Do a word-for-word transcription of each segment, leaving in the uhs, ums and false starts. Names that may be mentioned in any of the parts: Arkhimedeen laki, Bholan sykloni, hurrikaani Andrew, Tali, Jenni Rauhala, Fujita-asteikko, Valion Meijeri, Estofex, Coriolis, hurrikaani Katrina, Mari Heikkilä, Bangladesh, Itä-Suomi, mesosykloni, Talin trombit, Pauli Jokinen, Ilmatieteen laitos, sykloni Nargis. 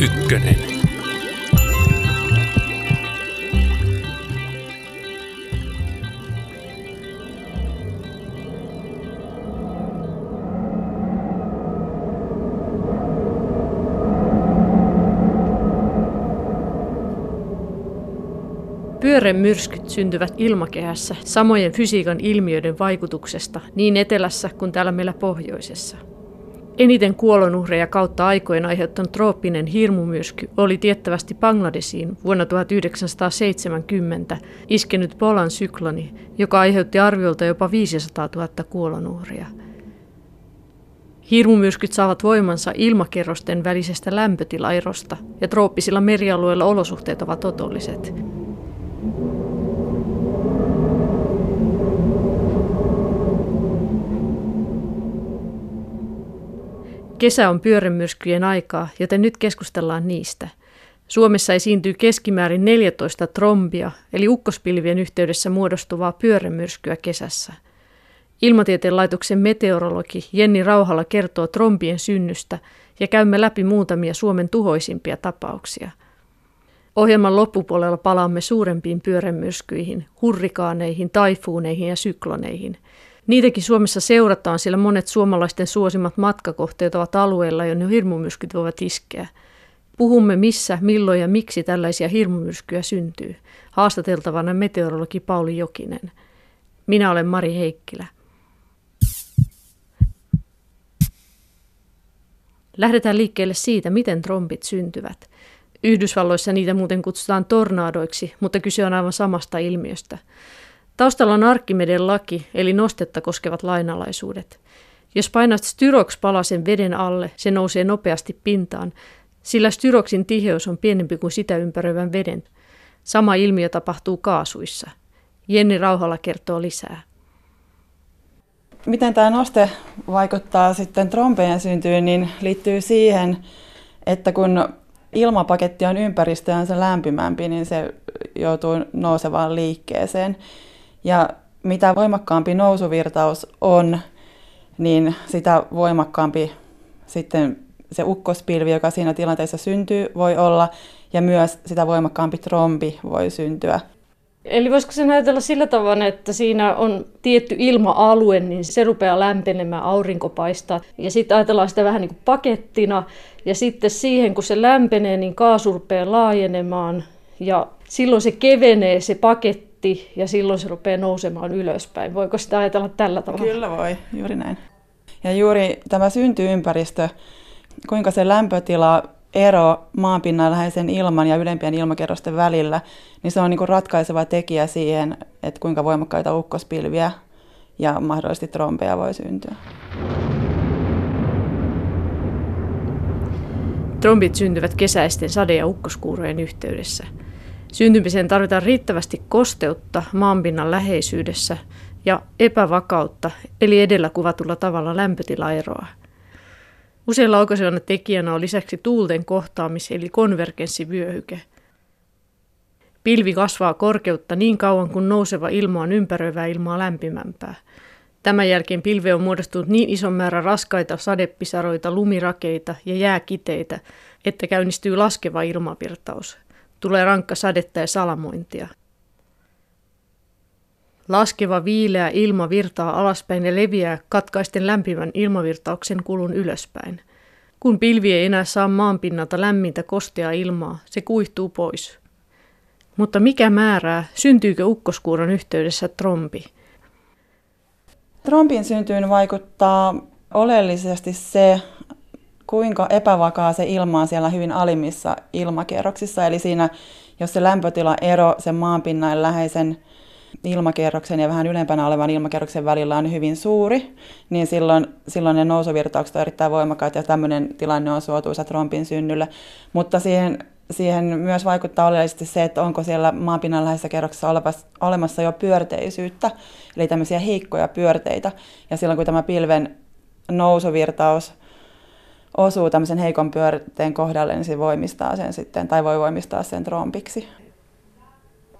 ykkönen. Pyörremyrskyt syntyvät ilmakehässä samojen fysiikan ilmiöiden vaikutuksesta niin etelässä kuin täällä meillä pohjoisessa. Eniten kuolonuhreja kautta aikojen aiheuttanut trooppinen hirmumyrsky oli tiettävästi Bangladesiin vuonna tuhatyhdeksänsataaseitsemänkymmentä iskenyt Bholan sykloni, joka aiheutti arviolta jopa viisisataatuhatta kuolonuhria. Hirmumyrskyt saavat voimansa ilmakerrosten välisestä lämpötilaerosta ja trooppisilla merialueilla olosuhteet ovat otolliset. Kesä on pyörremyrskyjen aikaa, joten nyt keskustellaan niistä. Suomessa esiintyy keskimäärin neljätoista trombia, eli ukkospilvien yhteydessä muodostuvaa pyörremyrskyä kesässä. Ilmatieteen laitoksen meteorologi Jenni Rauhala kertoo trombien synnystä ja käymme läpi muutamia Suomen tuhoisimpia tapauksia. Ohjelman loppupuolella palaamme suurempiin pyörremyrskyihin, hurrikaaneihin, taifuuneihin ja sykloneihin. Niitäkin Suomessa seurataan, sillä monet suomalaisten suosimat matkakohteet ovat alueilla, jonne hirmumyrskyt voivat iskeä. Puhumme missä, milloin ja miksi tällaisia hirmumyrskyjä syntyy. Haastateltavana meteorologi Pauli Jokinen. Minä olen Mari Heikkilä. Lähdetään liikkeelle siitä, miten trombit syntyvät. Yhdysvalloissa niitä muuten kutsutaan tornaadoiksi, mutta kyse on aivan samasta ilmiöstä. Taustalla on Arkhimedeen laki, eli nostetta koskevat lainalaisuudet. Jos painat styroks-palasen veden alle, se nousee nopeasti pintaan, sillä styroksin tiheys on pienempi kuin sitä ympäröivän veden. Sama ilmiö tapahtuu kaasuissa. Jenni Rauhala kertoo lisää. Miten tämä noste vaikuttaa sitten trombien syntyyn, niin liittyy siihen, että kun ilmapaketti on ympäristöänsä lämpimämpi, niin se joutuu nousevaan liikkeeseen. Ja mitä voimakkaampi nousuvirtaus on, niin sitä voimakkaampi sitten se ukkospilvi, joka siinä tilanteessa syntyy, voi olla, ja myös sitä voimakkaampi trombi voi syntyä. Eli voisiko sen ajatella sillä tavalla, että siinä on tietty ilma-alue, niin se rupeaa lämpenemään, aurinko paistaa. Ja sitten ajatellaan sitä vähän niin kuin pakettina, ja sitten siihen kun se lämpenee, niin kaasu rupeaa laajenemaan, ja silloin se kevenee se paketti. Ja silloin se rupeaa nousemaan ylöspäin. Voiko sitä ajatella tällä tavalla? Kyllä voi, juuri näin. Ja juuri tämä syntyympäristö, kuinka se lämpötila ero maanpinnan läheisen ilman ja ylempien ilmakerrosten välillä, niin se on niin kuin ratkaiseva tekijä siihen, että kuinka voimakkaita ukkospilviä ja mahdollisesti trombeja voi syntyä. Trombit syntyvät kesäisten sade- ja ukkoskuurojen yhteydessä. Syntymiseen tarvitaan riittävästi kosteutta maanpinnan läheisyydessä ja epävakautta, eli edellä kuvatulla tavalla lämpötilaeroa. Useilla oikaisevana tekijänä on lisäksi tuulten kohtaamis- eli konvergenssivyöhyke. Pilvi kasvaa korkeutta niin kauan kuin nouseva ilma on ympäröivää ilmaa lämpimämpää. Tämän jälkeen pilve on muodostunut niin ison määrän raskaita sadepisaroita, lumirakeita ja jääkiteitä, että käynnistyy laskeva ilmavirtaus. Tulee rankka sadetta ja salamointia. Laskeva viileä ilma virtaa alaspäin ja leviää katkaisten lämpimän ilmavirtauksen kulun ylöspäin. Kun pilvi ei enää saa maanpinnalta lämmintä kosteaa ilmaa, se kuihtuu pois. Mutta mikä määrää, syntyykö ukkoskuuron yhteydessä trombi? Trombin syntyyn vaikuttaa oleellisesti se, kuinka epävakaa se ilma on siellä hyvin alimmissa ilmakerroksissa. Eli siinä, jos se lämpötilaero sen maanpinnan läheisen ilmakerroksen ja vähän ylempänä olevan ilmakerroksen välillä on hyvin suuri, niin silloin, silloin ne nousuvirtaukset on erittäin voimakkaat ja tämmöinen tilanne on suotuisa trombin synnylle. Mutta siihen, siihen myös vaikuttaa oleellisesti se, että onko siellä maanpinnan läheisessä kerroksessa olemassa jo pyörteisyyttä, eli tämmöisiä heikkoja pyörteitä. Ja silloin, kun tämä pilven nousuvirtaus osuu tämmöisen heikon pyörteen kohdalle, niin se voimistaa sen sitten, tai voi voimistaa sen trombiksi.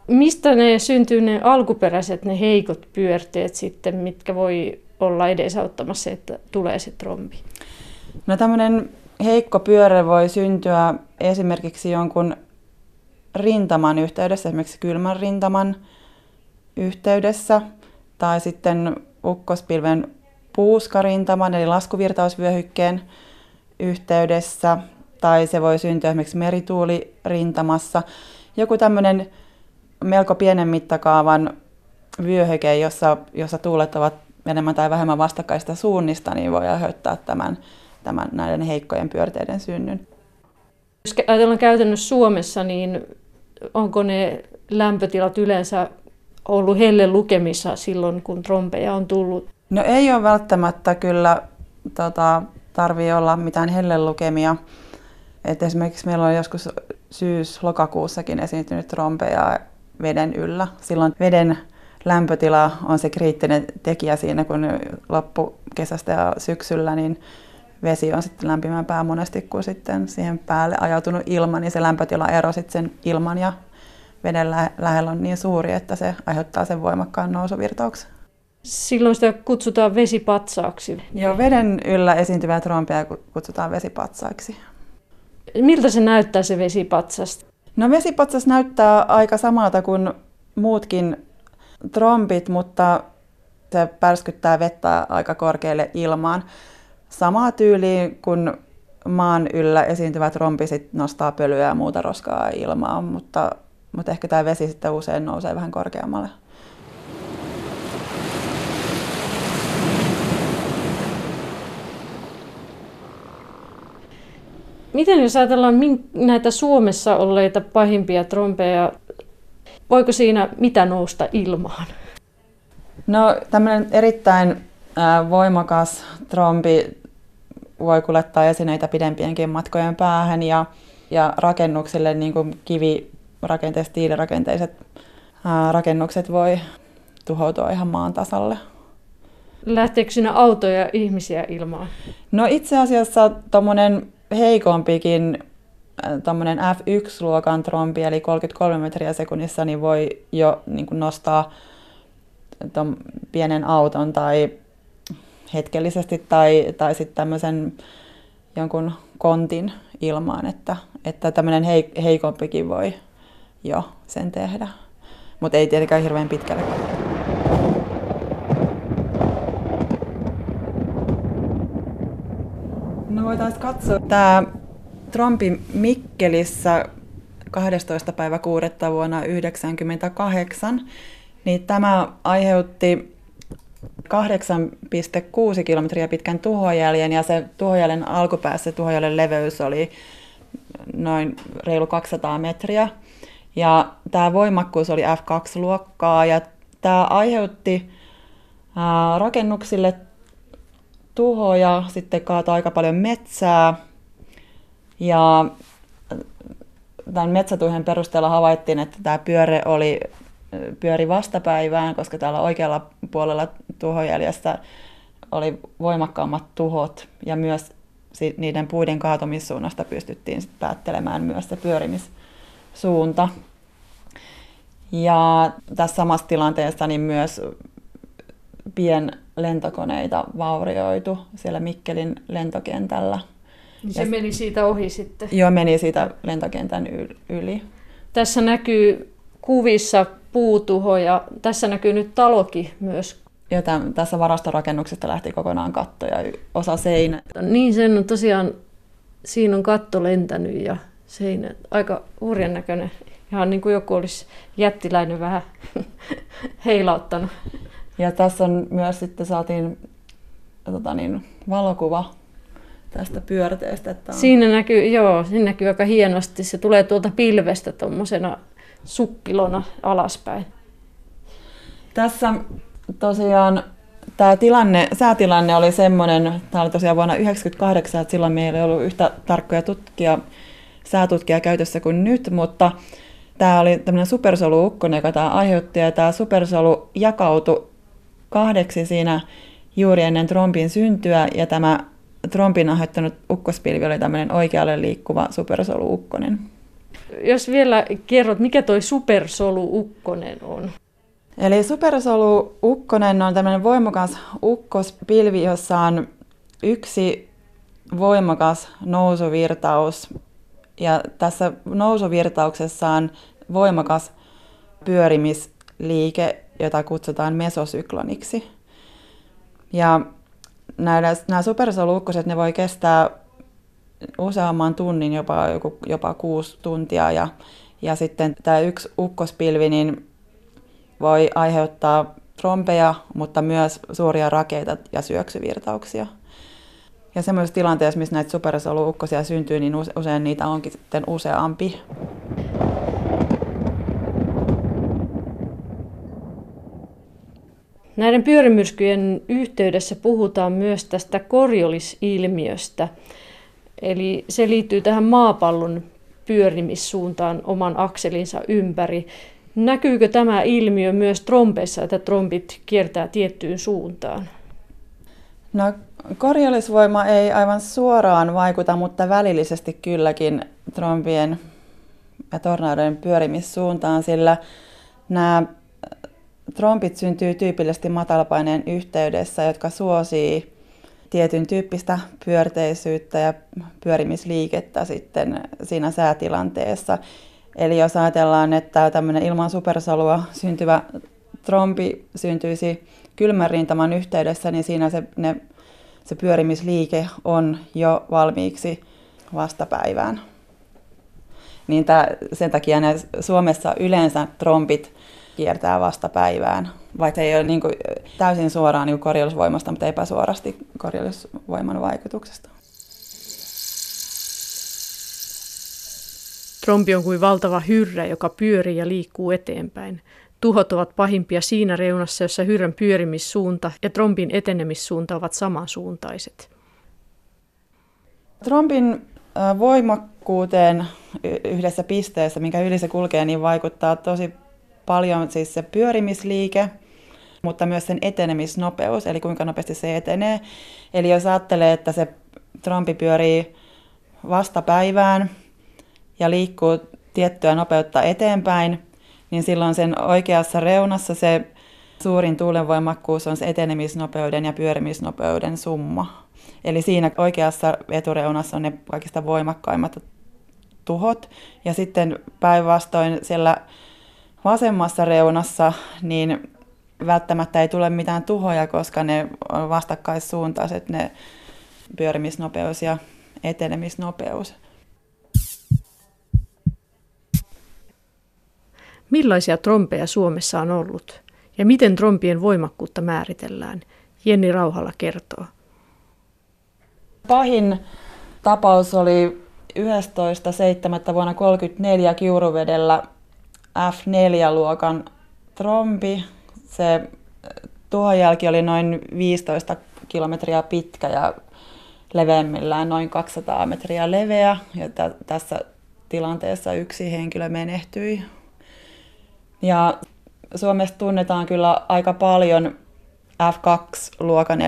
Mistä ne syntyy ne alkuperäiset, ne heikot pyörteet sitten, mitkä voi olla edesauttamassa, että tulee se trombi? No tämmöinen heikko pyörre voi syntyä esimerkiksi jonkun rintaman yhteydessä, esimerkiksi kylmän rintaman yhteydessä, tai sitten ukkospilven puuskarintaman eli laskuvirtausvyöhykkeen yhteydessä, tai se voi syntyä esimerkiksi merituulirintamassa. Joku tämmöinen melko pienen mittakaavan vyöhyke, jossa, jossa tuulet ovat enemmän tai vähemmän vastakkaista suunnista, niin voi aiheuttaa tämän, tämän, näiden heikkojen pyörteiden synnyn. Jos ajatellaan käytännössä Suomessa, niin onko ne lämpötilat yleensä ollut helle lukemissa silloin, kun trombeja on tullut? No ei ole välttämättä kyllä tota, tarvitse olla mitään hellelukemia. Et esimerkiksi meillä on joskus syys-lokakuussakin esiintynyt trombeja veden yllä. Silloin veden lämpötila on se kriittinen tekijä siinä, kun loppukesästä ja syksyllä niin vesi on sitten lämpimämpää monesti kuin sitten siihen päälle ajautunut ilma, niin se lämpötilaero sitten sen ilman ja veden lähellä on niin suuri, että se aiheuttaa sen voimakkaan nousuvirtauksen. Silloin sitä kutsutaan vesipatsaaksi. Joo, veden yllä esiintyvää trombeja kutsutaan vesipatsaiksi. Miltä se näyttää se vesipatsas? No vesipatsas näyttää aika samalta kuin muutkin trombit, mutta se pärskyttää vettä aika korkealle ilmaan. Samaa tyyliä kuin maan yllä esiintyvä trombi sit nostaa pölyä ja muuta roskaa ilmaan, mutta, mutta ehkä tämä vesi sitten usein nousee vähän korkeammalle. Miten jos ajatellaan näitä Suomessa olleita pahimpia trombeja, voiko siinä mitä nousta ilmaan? No tämmöinen erittäin voimakas trombi voi kuljettaa esineitä pidempienkin matkojen päähän ja, ja rakennuksille niin kuin kivirakenteiset, tiilirakenteiset ää, rakennukset voi tuhoutua ihan maan tasalle. Lähteekö siinä autoja ja ihmisiä ilmaan? No itse asiassa tuommoinen heikompikin tommonen äf yksi luokan trombi, eli kolmekymmentäkolme metriä sekunnissa, niin voi jo niin kuin nostaa ton pienen auton tai hetkellisesti tai, tai sitten tämmöisen jonkun kontin ilmaan, että, että tämmöinen heikompikin voi jo sen tehdä, mutta ei tietenkään hirveän pitkälle. No voitaisiin katsoa. Tämä trombi Mikkelissä kahdestoista päivä kuudetta vuonna yhdeksänkymmentäkahdeksan, niin tämä aiheutti kahdeksan pilkku kuusi kilometriä pitkän tuhojäljen, ja se tuhojäljen alkupäässä se tuhojäljen leveys oli noin reilu kaksisataa metriä. Ja tämä voimakkuus oli äf kaksi luokkaa, ja tämä aiheutti ää, rakennuksille tuhoja, sitten kaatoi aika paljon metsää, ja tämän metsätuihen perusteella havaittiin, että tämä pyörre oli pyöri vastapäivään, koska täällä oikealla puolella tuhojäljessä oli voimakkaammat tuhot, ja myös niiden puiden kaatumissuunnasta pystyttiin päättelemään myös se pyörimissuunta. Ja tässä samassa tilanteessa niin myös pienlentokoneita vaurioitu siellä Mikkelin lentokentällä. Se meni siitä ohi sitten? Joo, meni siitä lentokentän yli. Tässä näkyy kuvissa puutuhoja. Tässä näkyy nyt talokin myös. Ja tämän, tässä varastorakennuksesta lähti kokonaan katto ja osa seinä. Niin, sen on tosiaan, siinä on katto lentänyt ja seinä. Aika hurjan näköinen. Ihan niin kuin joku olisi jättiläinen vähän heilauttanut. Ja tässä on myös sitten saatiin tota niin, valokuva tästä pyörteestä. Että on... Siinä näkyy, joo, siinä näkyy aika hienosti. Se tulee tuolta pilvestä tuommoisena suppilona alaspäin. Tässä tosiaan tämä tilanne, säätilanne oli semmoinen, tämä oli tosiaan vuonna yhdeksänkymmentäkahdeksan, että silloin meillä ei ollut yhtä tarkkoja tutkia, säätutkia käytössä kuin nyt, mutta tämä oli tämmöinen supersoluukkonen, joka tämä aiheutti, ja tämä supersolu jakautui kahdeksi siinä juuri ennen trombin syntyä, ja tämä trombin aiheuttanut ukkospilvi oli tämmöinen oikealle liikkuva supersoluukkonen. Jos vielä kerrot, mikä toi supersoluukkonen on? Eli supersoluukkonen on tämmöinen voimakas ukkospilvi, jossa on yksi voimakas nousuvirtaus ja tässä nousuvirtauksessa on voimakas pyörimisliike, jota kutsutaan mesosykloniksi. Ja näillä, nämä supersolu-ukkoset ne voi kestää useamman tunnin, jopa, jopa kuusi tuntia. Ja, ja sitten tämä yksi ukkospilvi niin voi aiheuttaa trompeja, mutta myös suuria rakeita ja syöksyvirtauksia. Ja semmoisessa tilanteessa, missä näitä supersolu-ukkosia syntyy, niin usein niitä onkin sitten useampi. Näiden pyörimyrskyjen yhteydessä puhutaan myös tästä Coriolis-ilmiöstä. Eli se liittyy tähän maapallon pyörimissuuntaan oman akselinsa ympäri. Näkyykö tämä ilmiö myös trompeissa, että trompit kiertää tiettyyn suuntaan? No, Coriolisvoima ei aivan suoraan vaikuta, mutta välillisesti kylläkin trompien ja tornadojen pyörimissuuntaan, sillä nämä trompit syntyy tyypillisesti matalapaineen yhteydessä, jotka suosii tietyn tyyppistä pyörteisyyttä ja pyörimisliikettä sitten siinä säätilanteessa. Eli jos ajatellaan, että tämmöinen ilman supersolua syntyvä trompi syntyisi kylmän rintaman yhteydessä, niin siinä se, ne, se pyörimisliike on jo valmiiksi vastapäivään. Niin tää, sen takia ne Suomessa yleensä trompit kiertää vastapäivään, vaikka ei ole niin kuin täysin suoraan niin Coriolisvoimasta, mutta epäsuorasti Coriolisvoiman vaikutuksesta. Trombi on kuin valtava hyrrä, joka pyörii ja liikkuu eteenpäin. Tuhot ovat pahimpia siinä reunassa, jossa hyrrän pyörimissuunta ja trombin etenemissuunta ovat samansuuntaiset. Trombin voimakkuuteen yhdessä pisteessä, minkä yli se kulkee, niin vaikuttaa tosi paljon siis se pyörimisliike, mutta myös sen etenemisnopeus, eli kuinka nopeasti se etenee. Eli jos ajattelee, että se trombi pyörii vastapäivään ja liikkuu tiettyä nopeutta eteenpäin, niin silloin sen oikeassa reunassa se suurin tuulenvoimakkuus on se etenemisnopeuden ja pyörimisnopeuden summa. Eli siinä oikeassa etureunassa on ne kaikista voimakkaimmat tuhot. Ja sitten päinvastoin siellä vasemmassa reunassa niin välttämättä ei tule mitään tuhoja, koska ne on vastakkaissuuntaiset, ne pyörimisnopeus ja etenemisnopeus. Millaisia trompeja Suomessa on ollut ja miten trompien voimakkuutta määritellään? Jenni Rauhala kertoo. Pahin tapaus oli yhdestoista seitsemättä vuonna tuhatyhdeksänsataakolmekymmentäneljä Kiuruvedellä äf neljä luokan trompi. Se tuhojälki oli noin viisitoista kilometriä pitkä ja leveimmillään noin kaksisataa metriä leveä. Ja t- tässä tilanteessa yksi henkilö menehtyi. Ja Suomessa tunnetaan kyllä aika paljon äf kaksi luokan,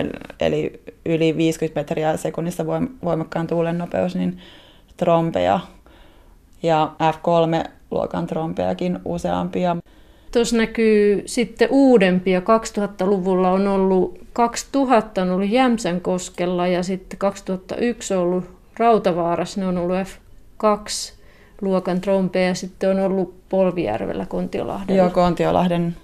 eli yli viisikymmentä metriä sekunnissa voimakkaan tuulen nopeus, niin trompeja. Ja äf kolme luokan trompejakin useampia. Tuossa näkyy sitten uudempia. kaksituhattaluvulla on ollut kaksituhatta on ollut Jämsänkoskella ja sitten kaksituhattayksi on ollut Rautavaarassa. Ne on ollut äf kaksi luokan trompeja ja sitten on ollut Polvijärvellä Kontiolahdella. Joo, Kontiolahden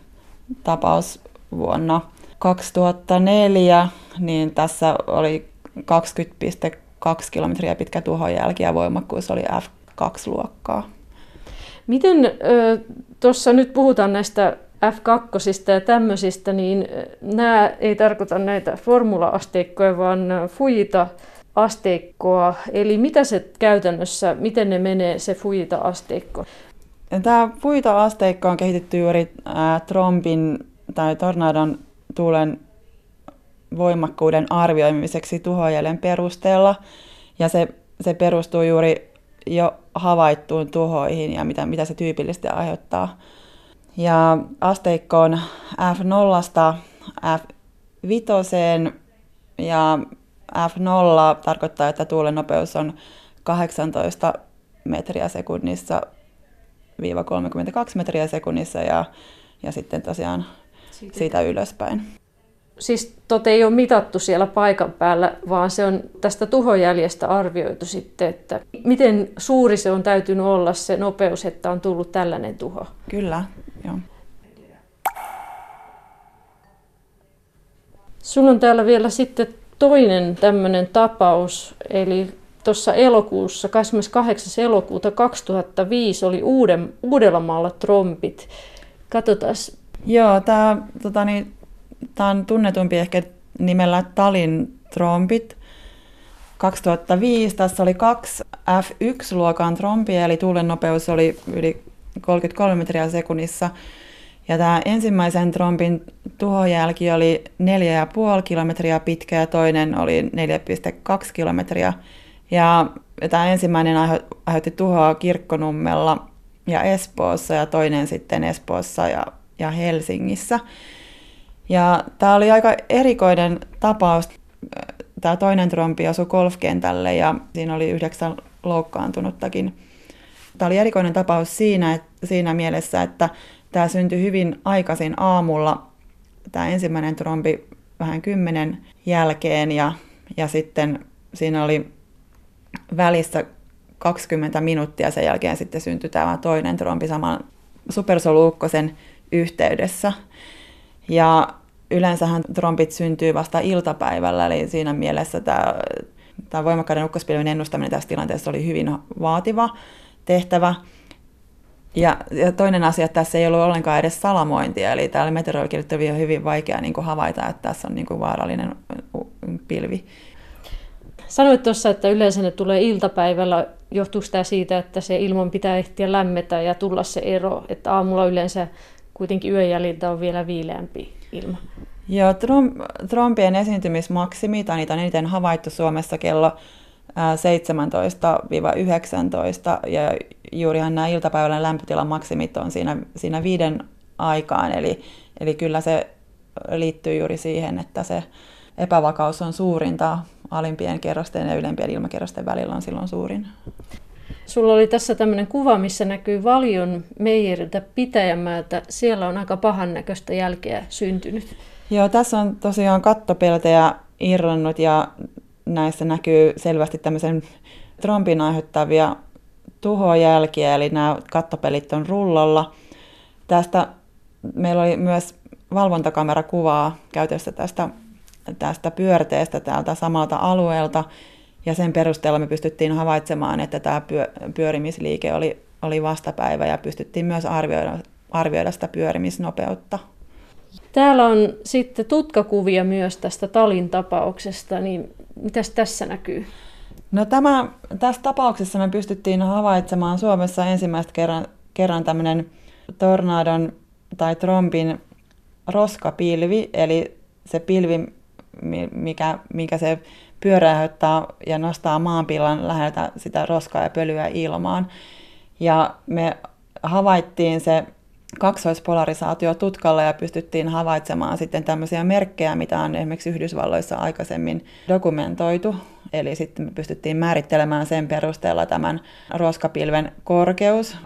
tapaus vuonna kaksituhattaneljä, niin tässä oli kaksikymmentä pilkku kaksi kilometriä pitkä tuhojälki ja voimakkuus oli äf kaksi luokkaa. Miten tuossa nyt puhutaan näistä äf kakkosista ja tämmöisistä, niin nämä ei tarkoita näitä formula-asteikkoja, vaan Fujita-asteikkoa. Eli mitä se käytännössä, miten ne menee se Fujita-asteikko? Tämä Fujita-asteikko on kehitetty juuri trombin tai tornadon tuulen voimakkuuden arvioimiseksi tuhojäljen perusteella. Ja se, se perustuu juuri jo havaittuun tuhoihin ja mitä, mitä se tyypillisesti aiheuttaa. Ja asteikko on äf nollasta äf viitoseen ja äf nolla tarkoittaa, että tuulen nopeus on kahdeksantoista metriä sekunnissa viiva kolmekymmentäkaksi metriä sekunnissa ja, ja sitten tosiaan siitä, siitä ylöspäin. siis tote ei ole mitattu siellä paikan päällä, vaan se on tästä tuhojäljestä arvioitu sitten, että miten suuri se on täytynyt olla se nopeus, että on tullut tällainen tuho. Kyllä, joo. Sulla on täällä vielä sitten toinen tämmöinen tapaus, eli tuossa elokuussa, kahdeskymmeneskahdeksas elokuuta kaksituhattaviisi oli Uuden, Uudellamaalla trombit. Katsotaas. Joo, tämä tota niin, on tunnetumpi ehkä nimellä Talin trombit. kaksituhattaviisi tässä oli kaksi F yksi luokan trombia, eli tuulen nopeus oli yli kolmekymmentäkolme metriä sekunnissa. Ja tämä ensimmäisen trombin tuhojälki oli neljä pilkku viisi kilometriä pitkä ja toinen oli neljä pilkku kaksi kilometriä. Ja tämä ensimmäinen aiheutti tuhoa Kirkkonummella ja Espoossa ja toinen sitten Espoossa ja, ja Helsingissä. Ja tämä oli aika erikoinen tapaus. Tämä toinen trombi osui golfkentälle ja siinä oli yhdeksän loukkaantunuttakin. Tämä oli erikoinen tapaus siinä, siinä mielessä, että tämä syntyi hyvin aikaisin aamulla, tämä ensimmäinen trombi vähän kymmenen jälkeen ja, ja sitten siinä oli välissä kaksikymmentä minuuttia, sen jälkeen sitten syntyi tämä toinen trombi saman supersoluukkosen yhteydessä. Ja yleensähän trombit syntyy vasta iltapäivällä, eli siinä mielessä tämä, tämä voimakkaiden ukkospilvien ennustaminen tässä tilanteessa oli hyvin vaativa tehtävä. Ja, ja toinen asia, että tässä ei ollut ollenkaan edes salamointia, eli täällä meteorologille oli hyvin vaikea niin kuin havaita, että tässä on niin kuin vaarallinen pilvi. Sanoit tuossa, että yleensä ne tulee iltapäivällä. Johtuuko tämä siitä, että se ilman pitää ehtiä lämmetä ja tulla se ero, että aamulla yleensä kuitenkin yön jäljiltä on vielä viileämpi ilma? Joo, trombien esiintymismaksimi, tai niitä on eniten havaittu Suomessa kello seitsemäntoista yhdeksäntoista, ja juurihan nämä iltapäivän lämpötilan maksimit on siinä, siinä viiden aikaan, eli, eli kyllä se liittyy juuri siihen, että se epävakaus on suurinta, alimpien kerrosten ja ylempien ilmakerrosten välillä on silloin suurin. Sulla oli tässä tämmöinen kuva, missä näkyy Valion Meijeriltä Pitäjämäeltä. Siellä on aika pahan näköistä jälkeä syntynyt. Joo, tässä on tosiaan kattopeltejä irronnut ja näissä näkyy selvästi tämmöisen trombin aiheuttavia tuhojälkiä, eli nämä kattopelit on rullolla. Tästä meillä oli myös valvontakamerakuvaa käytössä tästä, tästä pyörteestä täältä samalta alueelta, ja sen perusteella me pystyttiin havaitsemaan, että tämä pyörimisliike oli, oli vastapäivä, ja pystyttiin myös arvioida, arvioida sitä pyörimisnopeutta. Täällä on sitten tutkakuvia myös tästä Talin tapauksesta, niin mitäs tässä näkyy? No tämä, tässä tapauksessa me pystyttiin havaitsemaan Suomessa ensimmäistä kerran, kerran tämmöinen tornadon tai trombin roskapilvi, eli se pilvi, mikä, mikä se pyöräyttää ja nostaa maanpillan läheltä sitä roskaa ja pölyä ilmaan. Ja me havaittiin se kaksoispolarisaatio tutkalla ja pystyttiin havaitsemaan sitten tämmöisiä merkkejä, mitä on esimerkiksi Yhdysvalloissa aikaisemmin dokumentoitu. Eli sitten me pystyttiin määrittelemään sen perusteella tämän roskapilven korkeus.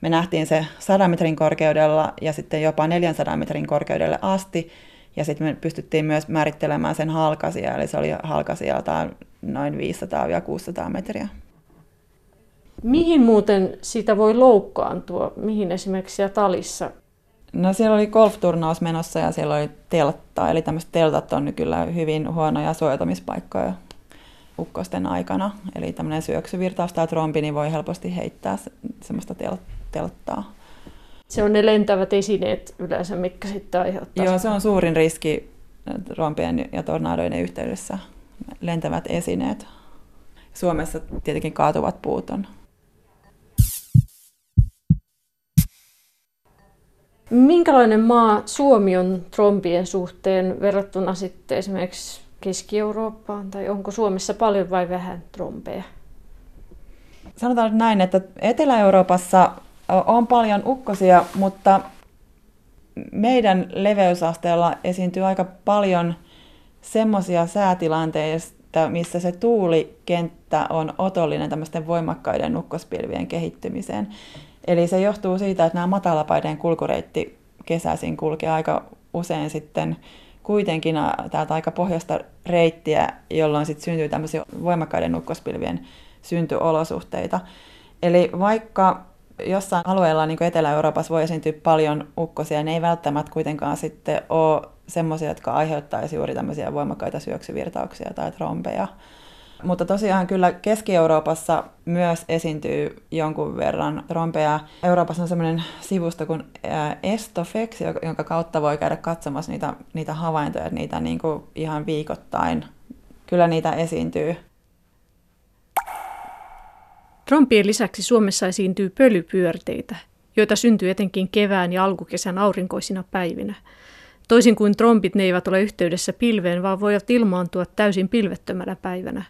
Me nähtiin se sadan metrin korkeudella ja sitten jopa neljänsadan metrin korkeudelle asti. Ja sitten me pystyttiin myös määrittelemään sen halkasia, eli se oli halkasijaltaan noin viisisataa ja kuusisataa metriä. Mihin muuten sitä voi loukkaantua? Mihin esimerkiksi siellä Talissa? No siellä oli golfturnaus menossa ja siellä oli teltta, eli tämmöiset teltat on kyllä hyvin huonoja suojautumispaikkoja ukkosten aikana. Eli tämmöinen syöksyvirtaus tai trombi niin voi helposti heittää semmoista telttaa. Se on ne lentävät esineet yleensä, mitkä sitten aiheuttaa. Joo, se on suurin riski trombien ja tornadoiden yhteydessä, lentävät esineet. Suomessa tietenkin kaatuvat puut on. Minkälainen maa Suomi on trombien suhteen verrattuna sitten esimerkiksi Keski-Eurooppaan, tai onko Suomessa paljon vai vähän trombeja? Sanotaan näin, että Etelä-Euroopassa on paljon ukkosia, mutta meidän leveysasteella esiintyy aika paljon semmoisia säätilanteita, missä se tuulikenttä on otollinen tämmöisten voimakkaiden ukkospilvien kehittymiseen. Eli se johtuu siitä, että nämä matalapaineen kulkureitti kesäisin kulkee aika usein sitten kuitenkin täältä aika pohjoista reittiä, jolloin sitten syntyy tämmöisiä voimakkaiden ukkospilvien syntyolosuhteita. Eli vaikka jossain alueella, niin kuin Etelä-Euroopassa, voi esiintyä paljon ukkosia, ne ei välttämättä kuitenkaan sitten ole semmoisia, jotka aiheuttaisi juuri tämmöisiä voimakkaita syöksyvirtauksia tai trombeja. Mutta tosiaan kyllä Keski-Euroopassa myös esiintyy jonkun verran trombeja. Euroopassa on semmoinen sivusto kuin Estofex, jonka kautta voi käydä katsomassa niitä, niitä havaintoja, niitä niin kuin ihan viikoittain. Kyllä niitä esiintyy. Trompien lisäksi Suomessa esiintyy pölypyörteitä, joita syntyy etenkin kevään ja alkukesän aurinkoisina päivinä. Toisin kuin trombit, ne eivät ole yhteydessä pilveen, vaan voivat ilmaantua täysin pilvettömänä päivänä.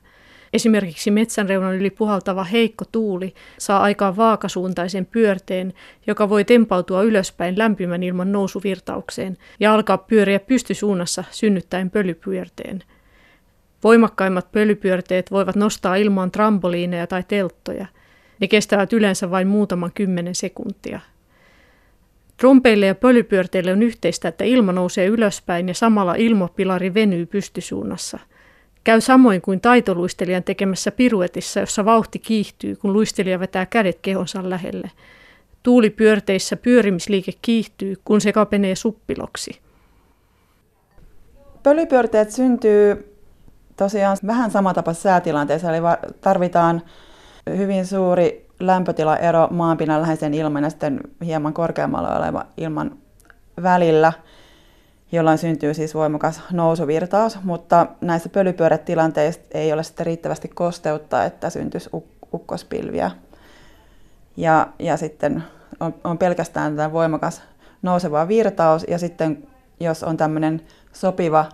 Esimerkiksi metsänreunan yli puhaltava heikko tuuli saa aikaan vaakasuuntaisen pyörteen, joka voi tempautua ylöspäin lämpimän ilman nousuvirtaukseen ja alkaa pyöriä pystysuunnassa synnyttäen pölypyörteen. Voimakkaimmat pölypyörteet voivat nostaa ilmaan trampoliineja tai telttoja. Ne kestävät yleensä vain muutaman kymmenen sekuntia. Trompeille ja pölypyörteille on yhteistä, että ilma nousee ylöspäin ja samalla ilmapilari venyy pystysuunnassa. Käy samoin kuin taitoluistelijan tekemässä piruetissa, jossa vauhti kiihtyy, kun luistelija vetää kädet kehonsa lähelle. Tuulipyörteissä pyörimisliike kiihtyy, kun se kapenee suppiloksi. Pölypyörteet syntyy tosiaan vähän samantapaisessa säätilanteessa, eli tarvitaan hyvin suuri lämpötilaero maanpinnan läheisen ilman ja sitten hieman korkeammalla oleva ilman välillä, jolloin syntyy siis voimakas nousuvirtaus, mutta näissä pölypyörretilanteissa ei ole sitten riittävästi kosteutta, että syntyisi uk- ukkospilviä. Ja, ja sitten on, on pelkästään tämä voimakas nouseva virtaus, ja sitten jos on tämmöinen sopiva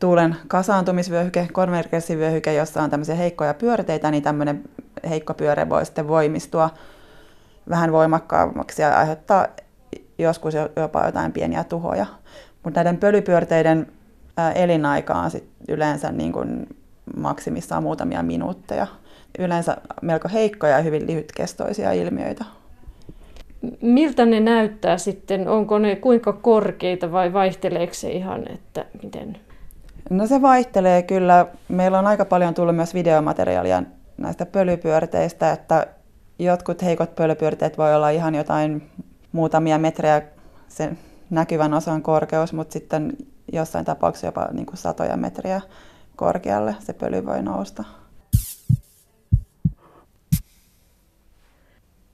tuulen kasaantumisvyöhyke, konvergenssivyöhyke, jossa on tämmöisiä heikkoja pyörteitä, niin tämmöinen heikko pyöre voi sitten voimistua vähän voimakkaammaksi ja aiheuttaa joskus jopa jotain pieniä tuhoja. Mutta näiden pölypyörteiden elinaika on sit yleensä niin kun maksimissaan muutamia minuutteja. Yleensä melko heikkoja ja hyvin lyhytkestoisia ilmiöitä. Miltä ne näyttää sitten? Onko ne kuinka korkeita vai vaihteleeko se ihan, että miten? No se vaihtelee kyllä. Meillä on aika paljon tullut myös videomateriaalia näistä pölypyörteistä, että jotkut heikot pölypyörteet voi olla ihan jotain muutamia metrejä sen näkyvän osan korkeus, mutta sitten jossain tapauksessa jopa niin kuin satoja metriä korkealle se pöly voi nousta.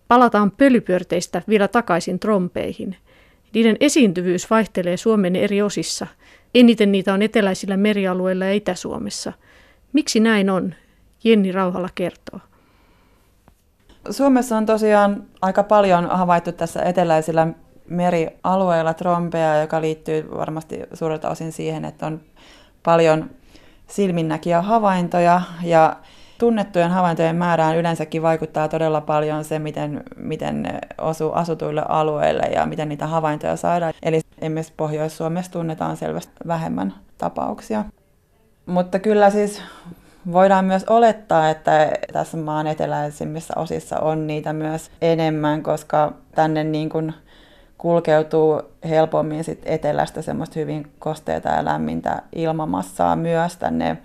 Palataan pölypyörteistä vielä takaisin trompeihin. Niiden esiintyvyys vaihtelee Suomen eri osissa. Eniten niitä on eteläisillä merialueilla ja Itä-Suomessa. Miksi näin on? Jenni Rauhala kertoo. Suomessa on tosiaan aika paljon havaittu tässä eteläisillä merialueilla trombeja, joka liittyy varmasti suurelta osin siihen, että on paljon silminnäkiä havaintoja. Ja tunnettujen havaintojen määrään yleensäkin vaikuttaa todella paljon se, miten, miten ne osuu asutuille alueille ja miten niitä havaintoja saadaan. Eli esimerkiksi Pohjois-Suomessa tunnetaan selvästi vähemmän tapauksia. Mutta kyllä siis voidaan myös olettaa, että tässä maan eteläisimmissä osissa on niitä myös enemmän, koska tänne niin kuin kulkeutuu helpommin sit etelästä semmoista hyvin kosteita ja lämmintä ilmamassaa myös tänne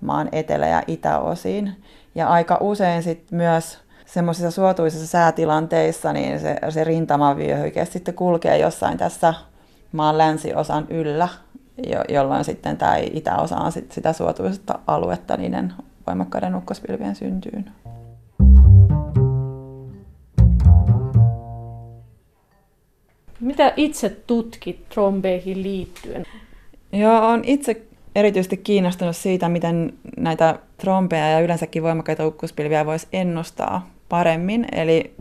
maan etelä- ja itäosiin. Ja aika usein sit myös semmoisissa suotuisissa säätilanteissa niin se, se rintamavyöhyke sitten kulkee jossain tässä maan länsiosan yllä, jolloin sitten tämä itäosa on sit sitä suotuista aluetta niiden voimakkaiden ukkospilvien syntyyn. Mitä itse tutkit trombeihin liittyen? Joo, olen itse erityisesti kiinnostunut siitä, miten näitä trombeja ja yleensäkin voimakkaita ukkospilviä voisi ennustaa paremmin. Eli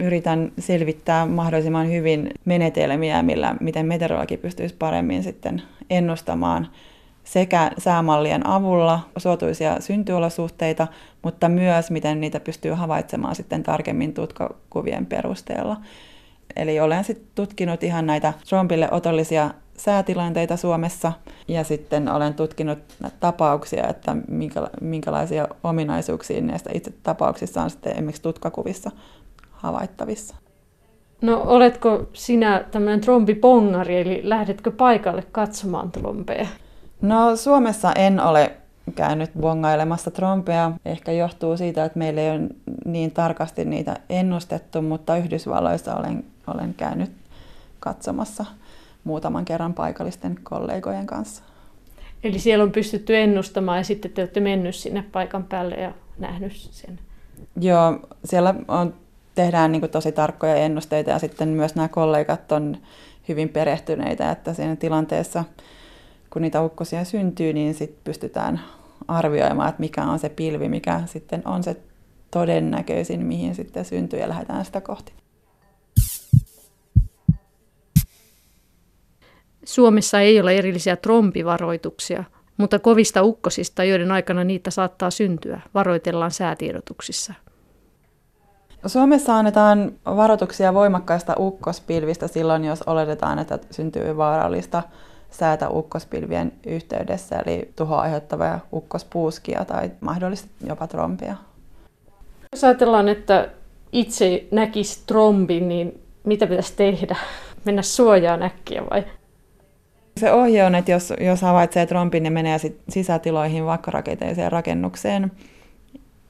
yritän selvittää mahdollisimman hyvin menetelmiä, millä, miten meteorologi pystyisi paremmin sitten ennustamaan sekä säämallien avulla suotuisia syntyolosuhteita, mutta myös miten niitä pystyy havaitsemaan sitten tarkemmin tutkakuvien perusteella. Eli olen sitten tutkinut ihan näitä trombille otollisia säätilanteita Suomessa ja sitten olen tutkinut tapauksia, että minkälaisia ominaisuuksia näistä itse tapauksissa on sitten esimerkiksi tutkakuvissa havaittavissa. No oletko sinä tämmöinen trombipongari, eli lähdetkö paikalle katsomaan trompeja? No Suomessa en ole käynyt bongailemassa trompeja. Ehkä johtuu siitä, että meillä ei ole niin tarkasti niitä ennustettu, mutta Yhdysvalloissa olen, olen käynyt katsomassa muutaman kerran paikallisten kollegojen kanssa. Eli siellä on pystytty ennustamaan ja sitten te olette mennyt sinne paikan päälle ja nähnyt sen? Joo, siellä on, tehdään niin kuin tosi tarkkoja ennusteita ja sitten myös nämä kollegat on hyvin perehtyneitä, että siinä tilanteessa kun niitä ukkosia syntyy, niin sit pystytään arvioimaan, että mikä on se pilvi, mikä sitten on se todennäköisin, mihin sitten syntyy ja lähdetään sitä kohti. Suomessa ei ole erillisiä trombivaroituksia, mutta kovista ukkosista, joiden aikana niitä saattaa syntyä, varoitellaan säätiedotuksissa. Suomessa annetaan varoituksia voimakkaista ukkospilvistä silloin, jos oletetaan, että syntyy vaarallista säätä ukkospilvien yhteydessä, eli tuhoa aiheuttavia ukkospuuskia tai mahdollisesti jopa trombia. Jos ajatellaan, että itse näkisi trombin, niin mitä pitäisi tehdä? Mennä suojaan äkkiä vai? Se ohje on, että jos, jos havaitsee trombin, niin menee sisätiloihin vakkarakenteiseen rakennukseen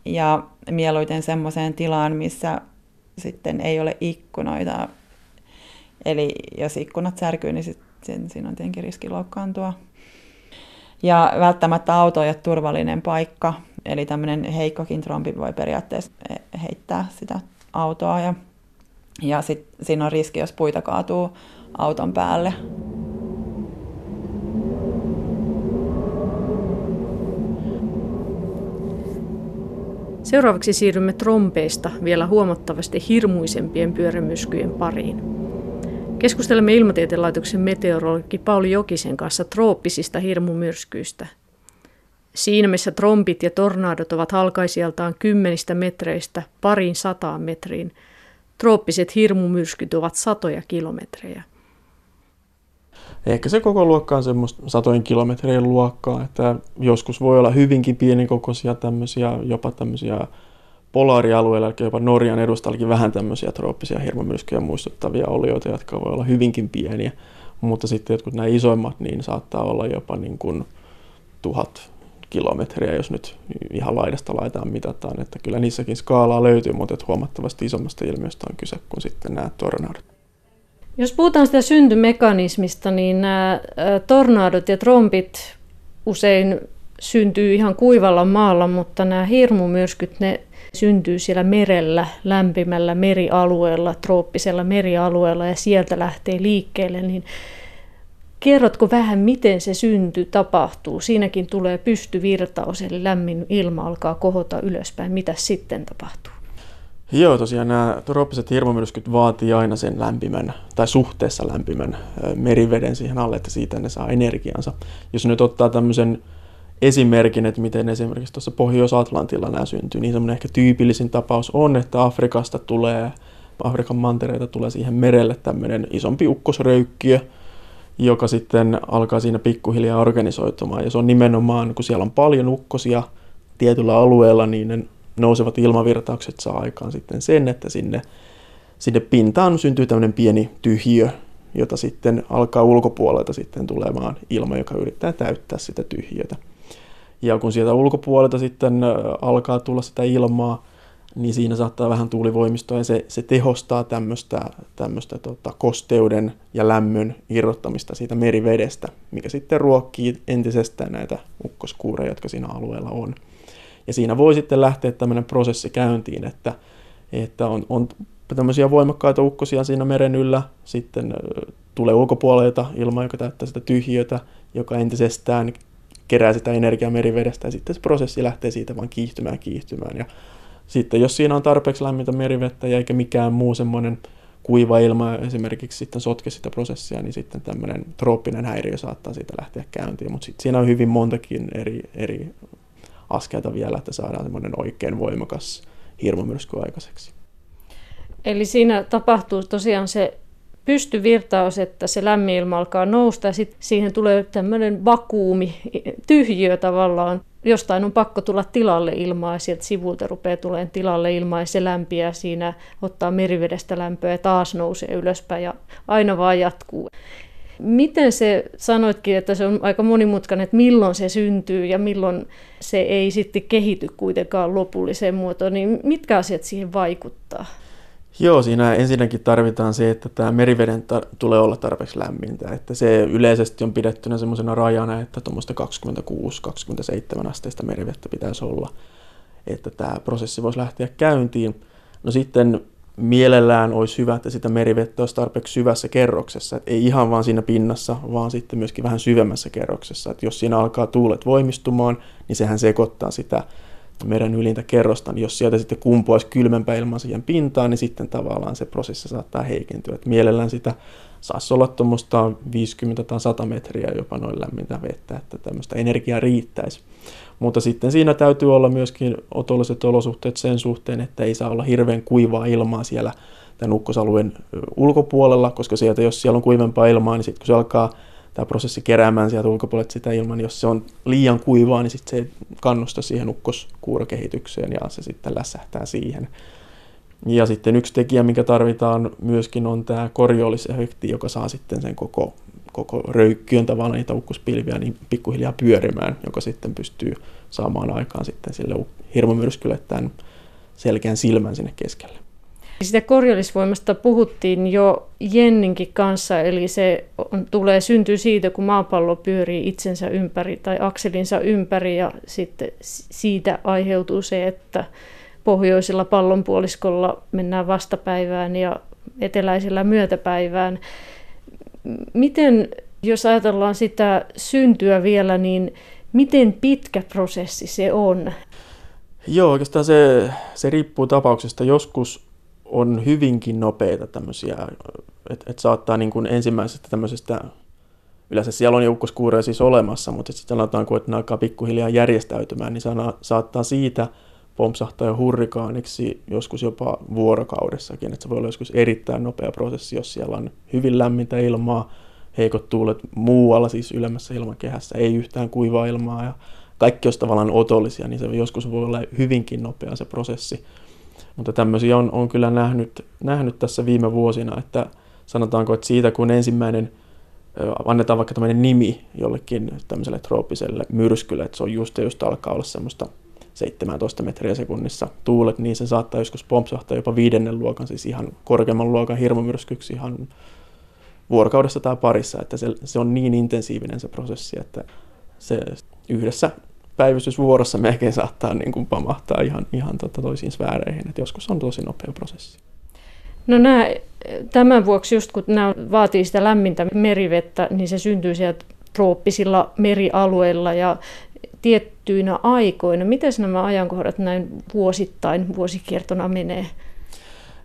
ja mieluiten semmoiseen tilaan, missä sitten ei ole ikkunoita. Eli jos ikkunat särkyy, niin sitten siinä on tietenkin riski loukkaantua. Ja välttämättä auto ei ole turvallinen paikka, eli tämmöinen heikkokin trombi voi periaatteessa heittää sitä autoa. Ja, ja sitten siinä on riski, jos puita kaatuu auton päälle. Seuraavaksi siirrymme trompeista vielä huomattavasti hirmuisempien pyörämyskyjen pariin. Keskustelemme Ilmatieteen laitoksen meteorologi Pauli Jokisen kanssa trooppisista hirmumyrskyistä. Siinä missä trombit ja tornadot ovat halkaisijaltaan kymmenistä metreistä pariin sataan metriin, trooppiset hirmumyrskyt ovat satoja kilometrejä. Ehkä se koko luokka on semmoista satojen kilometrien luokkaa, että joskus voi olla hyvinkin pienikokoisia tämmöisiä, jopa tämmöisiä polaarialueella, eli jopa Norjan edustallakin vähän tämmöisiä trooppisia hirmumyrskyjä muistuttavia olioita, jotka voi olla hyvinkin pieniä, mutta sitten jotkut nämä isoimmat niin saattaa olla jopa niin kuin tuhat kilometriä, jos nyt ihan laidasta laitaan mitataan, että kyllä niissäkin skaalaa löytyy, mutta huomattavasti isommasta ilmiöstä on kyse kuin sitten nämä tornadot. Jos puhutaan sitä syntymekanismista, niin nämä tornadot ja trombit usein syntyy ihan kuivalla maalla, mutta nämä hirmumyrskyt, ne syntyy siellä merellä, lämpimällä merialueella, trooppisella merialueella ja sieltä lähtee liikkeelle, niin kerrotko vähän, miten se synty tapahtuu? Siinäkin tulee pystyvirtaus, eli lämmin ilma alkaa kohota ylöspäin. Mitä sitten tapahtuu? Joo, tosiaan nämä trooppiset hirmumyrskyt vaatii aina sen lämpimän, tai suhteessa lämpimän meriveden siihen alle, että siitä ne saa energiansa. Jos nyt ottaa tämmöisen esimerkin, että miten esimerkiksi tuossa Pohjois-Atlantilla nämä syntyy, niin semmoinen ehkä tyypillisin tapaus on, että Afrikasta tulee, Afrikan mantereita tulee siihen merelle tämmöinen isompi ukkosröykkiö, joka sitten alkaa siinä pikkuhiljaa organisoitumaan. Ja se on nimenomaan, kun siellä on paljon ukkosia tietyllä alueella, niin ne nousevat ilmavirtaukset saa aikaan sitten sen, että sinne, sinne pintaan syntyy tämmöinen pieni tyhjiö, jota sitten alkaa ulkopuolelta sitten tulemaan ilma, joka yrittää täyttää sitä tyhjiötä. Ja kun sieltä ulkopuolelta sitten alkaa tulla sitä ilmaa, niin siinä saattaa vähän tuulivoimistua ja se, se tehostaa tämmöistä, tämmöistä tota, kosteuden ja lämmön irrottamista siitä merivedestä, mikä sitten ruokkii entisestään näitä ukkoskuureja, jotka siinä alueella on. Ja siinä voi sitten lähteä tämmöinen prosessi käyntiin, että, että on, on tämmöisiä voimakkaita ukkosia siinä meren yllä, sitten tulee ulkopuolelta ilmaa, joka täyttää sitä tyhjiötä, joka entisestään kerää sitä energiaa merivedestä ja sitten se prosessi lähtee siitä vaan kiihtymään kiihtymään. Ja sitten jos siinä on tarpeeksi lämmintä merivettä ja eikä mikään muu semmoinen kuiva ilma esimerkiksi sitten sotke sitä prosessia, niin sitten tämmöinen trooppinen häiriö saattaa siitä lähteä käyntiin. Mutta sitten siinä on hyvin montakin eri, eri askelta vielä, että saadaan semmoinen oikein voimakas hirmumyrsky aikaiseksi. Eli siinä tapahtuu tosiaan se pystyvirtaus, että se lämmin ilma alkaa nousta ja sitten siihen tulee tämmöinen vakuumi, tyhjiö tavallaan. jostain on pakko tulla tilalle ilmaa, ja sieltä sivulta rupeaa tulemaan tilalle ilmaa, ja se lämpiää siinä, ottaa merivedestä lämpöä ja taas nousee ylöspäin, ja aina vaan jatkuu. Miten se, sanoitkin, että se on aika monimutkainen, että milloin se syntyy ja milloin se ei sitten kehity kuitenkaan lopulliseen muotoon, niin mitkä asiat siihen vaikuttaa? Joo, siinä ensinnäkin tarvitaan se, että tämä meriveden tar- tulee olla tarpeeksi lämmintä. Että se yleisesti on pidettynä semmoisena rajana, että tuommoista kaksikymmentäkuusi kaksikymmentäseitsemän asteista merivettä pitäisi olla, että tämä prosessi voisi lähteä käyntiin. No sitten mielellään olisi hyvä, että sitä merivettä olisi tarpeeksi syvässä kerroksessa. Et ei ihan vaan siinä pinnassa, vaan sitten myöskin vähän syvemmässä kerroksessa. Et jos siinä alkaa tuulet voimistumaan, niin sehän sekoittaa sitä meren ylintä kerrosta, niin jos sieltä sitten kumpuaisi kylmempää ilmaa siihen pintaan, niin sitten tavallaan se prosessi saattaa heikentyä. Et mielellään sitä saisi olla tuommoista viisikymmentä tai sata metriä jopa noin lämmintä vettä, että tämmöistä energiaa riittäisi. Mutta sitten siinä täytyy olla myöskin otolliset olosuhteet sen suhteen, että ei saa olla hirveän kuivaa ilmaa siellä tämän ukkosalueen ulkopuolella, koska sieltä, jos siellä on kuivempaa ilmaa, niin sitten kun se alkaa tämä prosessi keräämään sieltä ulkopuolelta sitä ilman, niin jos se on liian kuivaa, niin sitten se ei kannusta siihen ukkoskuurokehitykseen ja se sitten lässähtää siihen. Ja sitten yksi tekijä, mikä tarvitaan myöskin, on tämä Coriolis-efekti, joka saa sitten sen koko, koko röykkiön tavallaan niitä ukkospilviä niin pikkuhiljaa pyörimään, joka sitten pystyy saamaan aikaan sitten sille hirmumyrskylle tämän selkeän silmän sinne keskelle. Sitä Coriolisvoimasta puhuttiin jo Jenninkin kanssa, eli se on, tulee syntyy siitä, kun maapallo pyörii itsensä ympäri tai akselinsa ympäri, ja sitten siitä aiheutuu se, että pohjoisella pallonpuoliskolla mennään vastapäivään ja eteläisellä myötäpäivään. Miten, jos ajatellaan sitä syntyä vielä, niin miten pitkä prosessi se on? Joo, oikeastaan se, se riippuu tapauksesta. Joskus on hyvinkin nopeita tämmöisiä, että et saattaa niin kuin ensimmäisestä tämmöisestä, yleensä siellä on jo ukkoskuuroja siis olemassa, mutta sitten sanotaan, kun ne alkaa pikkuhiljaa järjestäytymään, niin sana, saattaa siitä pompsahtaa jo hurrikaaniksi joskus jopa vuorokaudessakin, että se voi olla joskus erittäin nopea prosessi, jos siellä on hyvin lämmintä ilmaa, heikot tuulet muualla, siis ylemmässä ilmakehässä, ei yhtään kuivaa ilmaa ja kaikki olisi tavallaan otollisia, niin se joskus voi olla hyvinkin nopea se prosessi. Mutta tämmöisiä on, on kyllä nähnyt, nähnyt tässä viime vuosina, että sanotaanko, että siitä kun ensimmäinen, annetaan vaikka tämmöinen nimi jollekin tämmöiselle trooppiselle myrskylle, että se on just ja just alkaa olla semmoista seitsemäntoista metriä sekunnissa tuulet, niin se saattaa joskus pompsahtaa jopa viidennen luokan, siis ihan korkeamman luokan hirmumyrskyksi ihan vuorokaudessa tai parissa, että se, se on niin intensiivinen se prosessi, että se yhdessä päivystysvuorossa melkein saattaa niin kuin pamahtaa ihan, ihan tota toisiin sfääreihin, että joskus on tosi nopea prosessi. No nämä, tämän vuoksi just kun nämä vaatii sitä lämmintä merivettä, niin se syntyy sieltä trooppisilla merialueilla ja tiettyinä aikoina. Miten nämä ajankohdat näin vuosittain, vuosikiertona menee?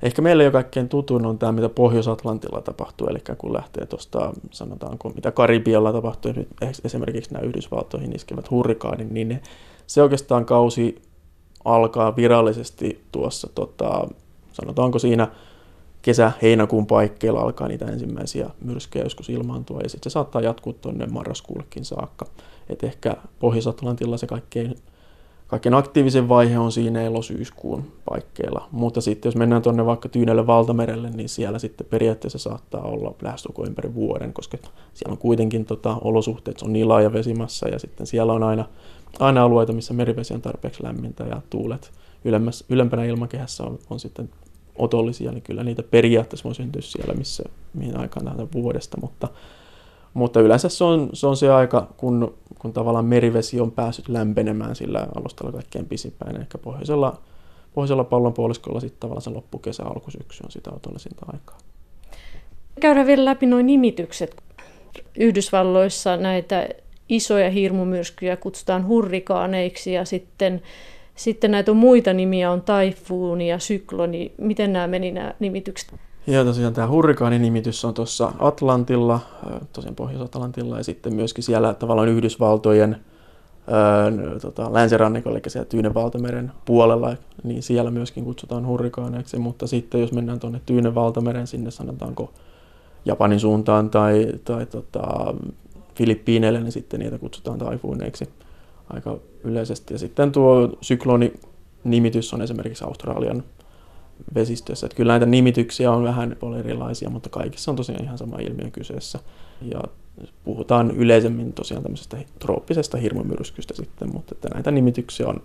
Ehkä meille jo kaikkein tutuin on tämä, mitä Pohjois-Atlantilla tapahtuu, eli kun lähtee tuosta, sanotaanko, mitä Karibialla tapahtuu, nyt esimerkiksi nämä Yhdysvaltoihin iskevät hurrikaanit, niin ne, se oikeastaan kausi alkaa virallisesti tuossa, tota, sanotaanko siinä kesä-heinäkuun paikkeilla alkaa niitä ensimmäisiä myrskyjä joskus ilmaantua, ja sitten se saattaa jatkuu tuonne marraskuullekin saakka. Et ehkä Pohjois-Atlantilla se kaikkein Kaikkein aktiivisin vaihe on siinä elo-syyskuun paikkeilla, mutta sitten jos mennään tuonne vaikka Tyynelle valtamerelle, niin siellä sitten periaatteessa saattaa olla lähestulkoon ympäri vuoden, koska siellä on kuitenkin tota, olosuhteet, se on niin laaja vesimassa ja sitten siellä on aina, aina alueita, missä merivesi on tarpeeksi lämmintä ja tuulet ylemmäs, ylempänä ilmakehässä on, on sitten otollisia, niin kyllä niitä periaatteessa voi syntyä siellä, missä, mihin aikaan tahansa vuodesta, mutta Mutta yleensä se on, se on se aika, kun, kun tavallaan merivesi on päässyt lämpenemään sillä alustalla kaikkein pisimpään. Ehkä pohjoisella, pohjoisella pallonpuoliskolla sitten tavallaan se loppukesä, alkusyksy on sitä otollisinta aikaa. Käydään vielä läpi nuo nimitykset. Yhdysvalloissa näitä isoja hirmumyrskyjä kutsutaan hurrikaaneiksi ja sitten, sitten näitä muita nimiä on taifuuni ja sykloni. Miten nämä meni nämä nimitykset? Ja tosiaan tämä hurrikaaninimitys on tuossa Atlantilla, tosiaan Pohjois-Atlantilla ja sitten myöskin siellä tavallaan Yhdysvaltojen ää, tota, länsirannikolla, eli siellä Tyynen valtameren puolella, niin siellä myöskin kutsutaan hurrikaaneiksi, mutta sitten jos mennään tuonne Tyynen valtameren, sinne sanotaanko Japanin suuntaan tai, tai tota, Filippiineille, niin sitten niitä kutsutaan taifuuneiksi. aika yleisesti. Ja sitten tuo sykloni-nimitys on esimerkiksi Australian vesistössä. Että kyllä näitä nimityksiä on vähän paljon erilaisia, mutta kaikissa on tosiaan ihan sama ilmiö kyseessä. Ja puhutaan yleisemmin tosiaan tämmöisestä trooppisesta hirmumyrskystä sitten, mutta että näitä nimityksiä on,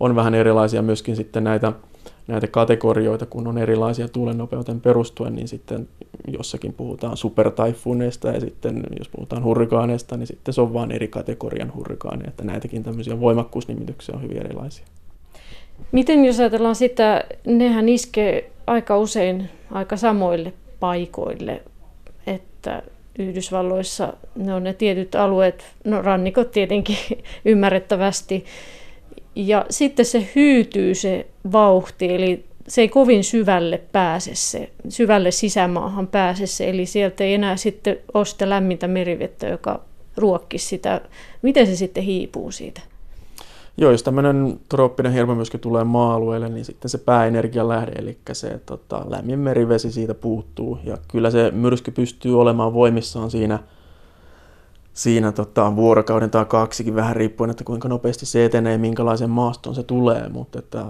on vähän erilaisia. Myöskin sitten näitä, näitä kategorioita, kun on erilaisia tuulennopeuteen perustuen, niin sitten jossakin puhutaan supertaifuuneista ja sitten jos puhutaan hurrikaaneista, niin sitten se on vaan eri kategorian hurrikaaneja. Että näitäkin tämmöisiä voimakkuusnimityksiä on hyvin erilaisia. Miten jos ajatellaan sitä, nehän iskee aika usein aika samoille paikoille, että Yhdysvalloissa ne on ne tietyt alueet, no rannikot tietenkin ymmärrettävästi, ja sitten se hyytyy se vauhti, eli se ei kovin syvälle pääse se, syvälle sisämaahan pääse se, eli sieltä ei enää sitten ole sitä lämmintä merivettä, joka ruokkisi sitä. Miten se sitten hiipuu siitä? Joo, jos tämmöinen trooppinen hirmumyrsky tulee maa-alueelle, niin sitten se pääenergian lähde, eli se tota, lämmin merivesi siitä puuttuu. Ja kyllä se myrsky pystyy olemaan voimissaan siinä, siinä tota, vuorokauden tai kaksikin, vähän riippuen, että kuinka nopeasti se etenee ja minkälaiseen maastoon se tulee. Mutta että,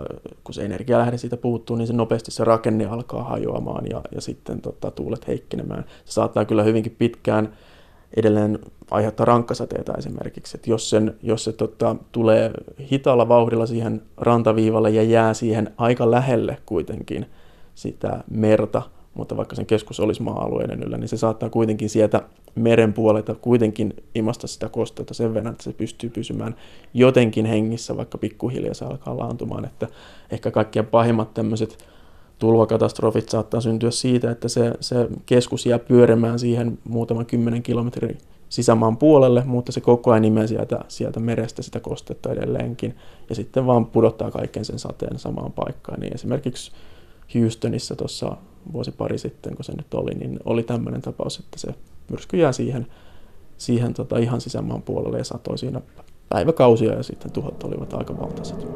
kun se energia lähde siitä puuttuu, niin se nopeasti se rakenne alkaa hajoamaan ja, ja sitten tota, tuulet heikkenemään. Se saattaa kyllä hyvinkin pitkään edelleen aiheuttaa rankkasateita esimerkiksi. Et jos, sen, jos se tota, tulee hitaalla vauhdilla siihen rantaviivalle ja jää siihen aika lähelle kuitenkin sitä merta, mutta vaikka sen keskus olisi maa-alueiden yllä, niin se saattaa kuitenkin sieltä meren puolelta kuitenkin imasta sitä kosteutta sen verran, että se pystyy pysymään jotenkin hengissä, vaikka pikkuhiljaa se alkaa laantumaan. Että ehkä kaikkien pahimmat tämmöiset tulvakatastrofit saattaa syntyä siitä, että se, se keskus jää pyörimään siihen muutaman kymmenen kilometrin sisämaan puolelle, mutta se koko ajan imee sieltä, sieltä merestä sitä kostetta edelleenkin ja sitten vaan pudottaa kaiken sen sateen samaan paikkaan. Niin esimerkiksi Houstonissa tuossa vuosi pari sitten, kun se nyt oli, niin oli tämmöinen tapaus, että se myrsky jää siihen, siihen tota ihan sisämaan puolelle ja satoi siinä päiväkausia ja sitten tuhot olivat aika valtaiset.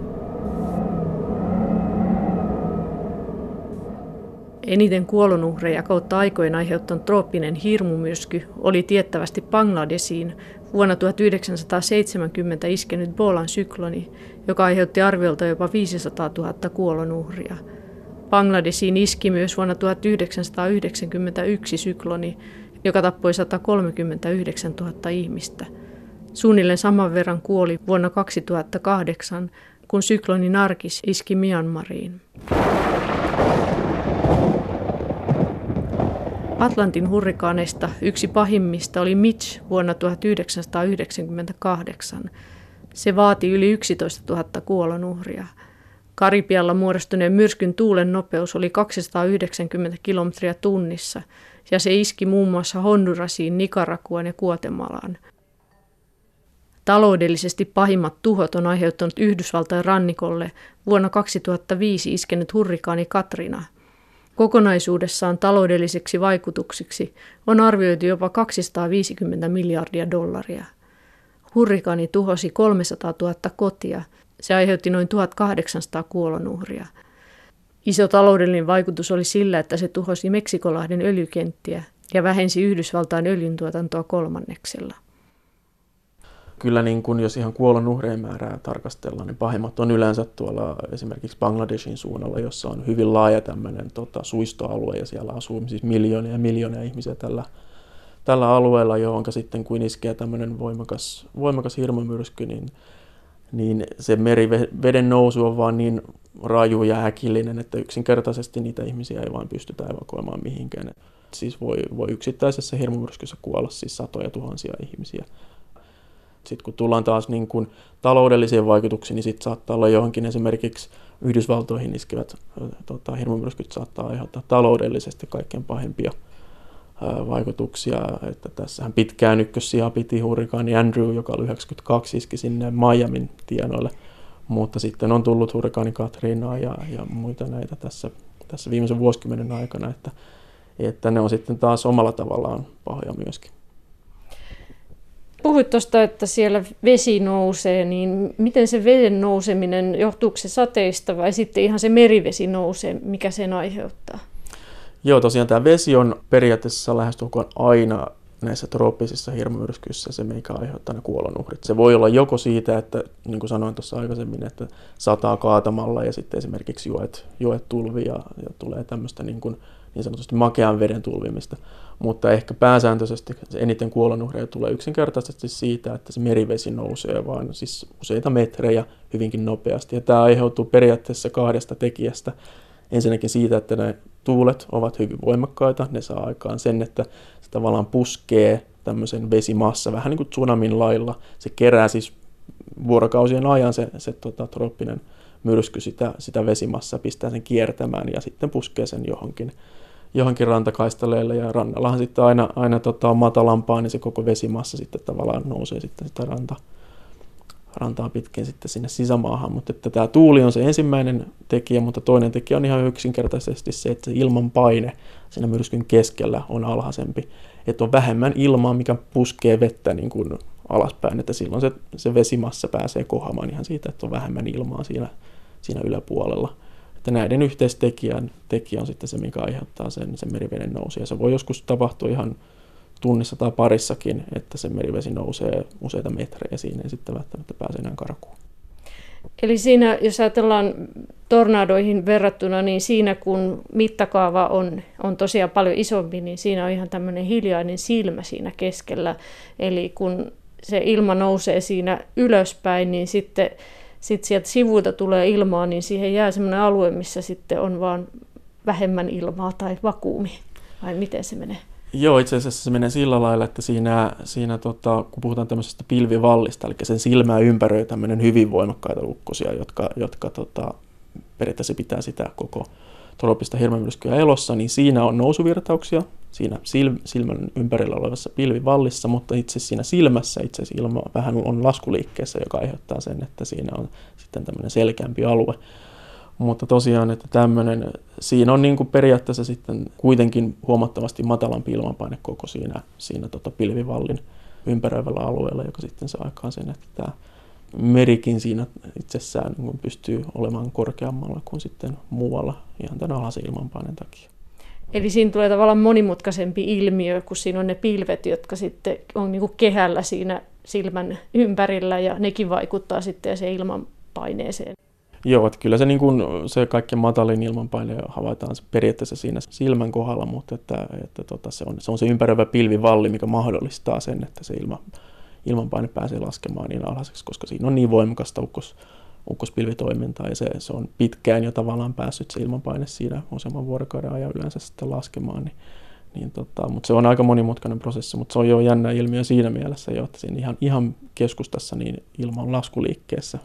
Eniten kuolonuhreja kautta aikojen aiheuttanut trooppinen hirmumyrsky oli tiettävästi Bangladesiin vuonna tuhatyhdeksänsataaseitsemänkymmentä iskenyt Bholan sykloni, joka aiheutti arviolta jopa viisisataatuhatta kuolonuhria. Bangladesiin iski myös vuonna tuhatyhdeksänsataayhdeksänkymmentäyksi sykloni, joka tappoi satakolmekymmentäyhdeksäntuhatta ihmistä. Suunnilleen saman verran kuoli vuonna kaksituhattakahdeksan, kun sykloni Nargis iski Myanmariin. Atlantin hurrikaaneista yksi pahimmista oli Mitch vuonna tuhatyhdeksänsataayhdeksänkymmentäkahdeksan. Se vaati yli yksitoistatuhatta kuolonuhria. Karibialla muodostuneen myrskyn tuulen nopeus oli kaksisataayhdeksänkymmentä kilometriä tunnissa, ja se iski muun muassa Hondurasiin, Nicaraguaan ja Guatemalaan. Taloudellisesti pahimmat tuhot on aiheuttanut Yhdysvaltain rannikolle vuonna kaksituhattaviisi iskenyt hurrikaani Katrina. Kokonaisuudessaan taloudellisiksi vaikutuksiksi on arvioitu jopa kaksisataaviisikymmentä miljardia dollaria. Hurrikaani tuhosi kolmesataatuhatta kotia. Se aiheutti noin tuhatkahdeksansataa kuolonuhria. Iso taloudellinen vaikutus oli sillä, että se tuhosi Meksikolahden öljykenttiä ja vähensi Yhdysvaltain öljyntuotantoa kolmanneksella. Kyllä niin kun jos ihan kuolonuhrien määrää tarkastellaan, niin pahimmat on yleensä tuolla esimerkiksi Bangladeshin suunnalla, jossa on hyvin laaja tämmöinen tota, suistoalue ja siellä asuu siis miljoonia ja miljoonia ihmisiä tällä, tällä alueella, johon sitten kun iskee tämmöinen voimakas, voimakas hirmumyrsky, niin, niin se meriveden nousu on vaan niin raju ja äkillinen, että yksinkertaisesti niitä ihmisiä ei vaan pystytä evakuoimaan mihinkään. Siis voi, voi yksittäisessä hirmumyrskyssä kuolla siis satoja tuhansia ihmisiä. Sitten kun tullaan taas niin kuin taloudellisiin vaikutuksiin, niin sitten saattaa olla johonkin esimerkiksi Yhdysvaltoihin iskevät tota, hirmumyrskyt saattaa aiheuttaa taloudellisesti kaikkein pahimpia ää, vaikutuksia. Että tässähän pitkään ykkössijaa piti hurrikaani Andrew, joka oli yhdeksänkymmentäkaksi, iski sinne Miamin tienoille, mutta sitten on tullut hurrikaani Katrinaa ja, ja muita näitä tässä, tässä viimeisen vuosikymmenen aikana, että, että ne on sitten taas omalla tavallaan pahoja myöskin. Puhuit tuosta, että siellä vesi nousee, niin miten se veden nouseminen, johtuuko se sateista vai sitten ihan se merivesi nousee, mikä sen aiheuttaa? Joo, tosiaan tämä vesi on periaatteessa lähestulkoon aina näissä trooppisissa hirmumyrskyissä se, mikä aiheuttaa ne kuolonuhrit. Se voi olla joko siitä, että niin kuin sanoin tuossa aikaisemmin, että sataa kaatamalla ja sitten esimerkiksi joet, joet tulvi ja, ja tulee tämmöistä niin, kuin, niin sanotusti makean veden tulvimista. Mutta ehkä pääsääntöisesti eniten kuolonuhreja tulee yksinkertaisesti siitä, että se merivesi nousee vaan siis useita metrejä hyvinkin nopeasti. Ja tämä aiheutuu periaatteessa kahdesta tekijästä. Ensinnäkin siitä, että ne tuulet ovat hyvin voimakkaita, ne saa aikaan sen, että se tavallaan puskee tämmöisen vesimassa, vähän niin kuin tsunamin lailla. Se kerää siis vuorokausien ajan se, se tota, trooppinen myrsky sitä, sitä vesimassaa, pistää sen kiertämään ja sitten puskee sen johonkin, johonkin rantakaistaleelle. Ja rannallahan sitten aina, aina tota, matalampaa, niin se koko vesimassa sitten tavallaan nousee sitten sitä rantaa. rantaa pitkin sitten sinne sisämaahan, mutta että tämä tuuli on se ensimmäinen tekijä, mutta toinen tekijä on ihan yksinkertaisesti se, että se ilman paine siinä myrskyn keskellä on alhaisempi, että on vähemmän ilmaa, mikä puskee vettä niin kuin alaspäin, että silloin se, se vesimassa pääsee kohoamaan ihan siitä, että on vähemmän ilmaa siinä, siinä yläpuolella. Että näiden yhteistekijän tekijä on sitten se, mikä aiheuttaa sen, sen meriveden nousu, ja se voi joskus tapahtua ihan tunnissa tai parissakin, että se merivesi nousee useita metrejä siinä ja sitten välttämättä pääsee enää karkuun. Eli siinä, jos ajatellaan tornadoihin verrattuna, niin siinä kun mittakaava on, on tosiaan paljon isompi, niin siinä on ihan tämmöinen hiljainen silmä siinä keskellä. Eli kun se ilma nousee siinä ylöspäin, niin sitten sit sieltä sivuilta tulee ilmaa, niin siihen jää semmoinen alue, missä sitten on vaan vähemmän ilmaa tai vakuumi. Vai miten se menee? Joo, itse asiassa se menee sillä lailla, että siinä, siinä tota, kun puhutaan tämmöisestä pilvivallista, eli sen silmää ympäröi tämmöinen hyvin voimakkaita ukkosia, jotka, jotka tota, periaatteessa pitää sitä koko trooppista hirmumyrskyä elossa, niin siinä on nousuvirtauksia siinä sil, silmän ympärillä olevassa pilvivallissa, mutta itse siinä silmässä itse asiassa ilma vähän on laskuliikkeessä, joka aiheuttaa sen, että siinä on sitten tämmöinen selkeämpi alue. Mutta tosiaan, että tämmöinen, siinä on niin kuin periaatteessa sitten kuitenkin huomattavasti matalampi ilmanpaine koko siinä, siinä tota pilvivallin ympäröivällä alueella, joka sitten saa aikaan sen, että tämä merikin siinä itsessään niin kuin pystyy olemaan korkeammalla kuin sitten muualla ihan tämän alhaisen ilmanpaineen takia. Eli siinä tulee tavallaan monimutkaisempi ilmiö, kun siinä on ne pilvet, jotka sitten on niin kuin kehällä siinä silmän ympärillä ja nekin vaikuttaa sitten siihen ilmanpaineeseen. Joo, että kyllä se, niin kuin, se kaikkein matalin ilmanpaine havaitaan periaatteessa siinä silmän kohdalla, mutta että, että tota, se, on, se on se ympäröivä pilvivalli, mikä mahdollistaa sen, että se ilma, ilmanpaine pääsee laskemaan niin alhaiseksi, koska siinä on niin voimakasta ukkos, ukkospilvitoimintaa ja se, se on pitkään jo tavallaan päässyt se ilmanpaine siinä useamman vuorokauden ajan yleensä sitten laskemaan. Niin, niin tota, mutta se on aika monimutkainen prosessi, mutta se on jo jännä ilmiö siinä mielessä jo, että siinä ihan, ihan keskustassa niin ilma on laskuliikkeessä.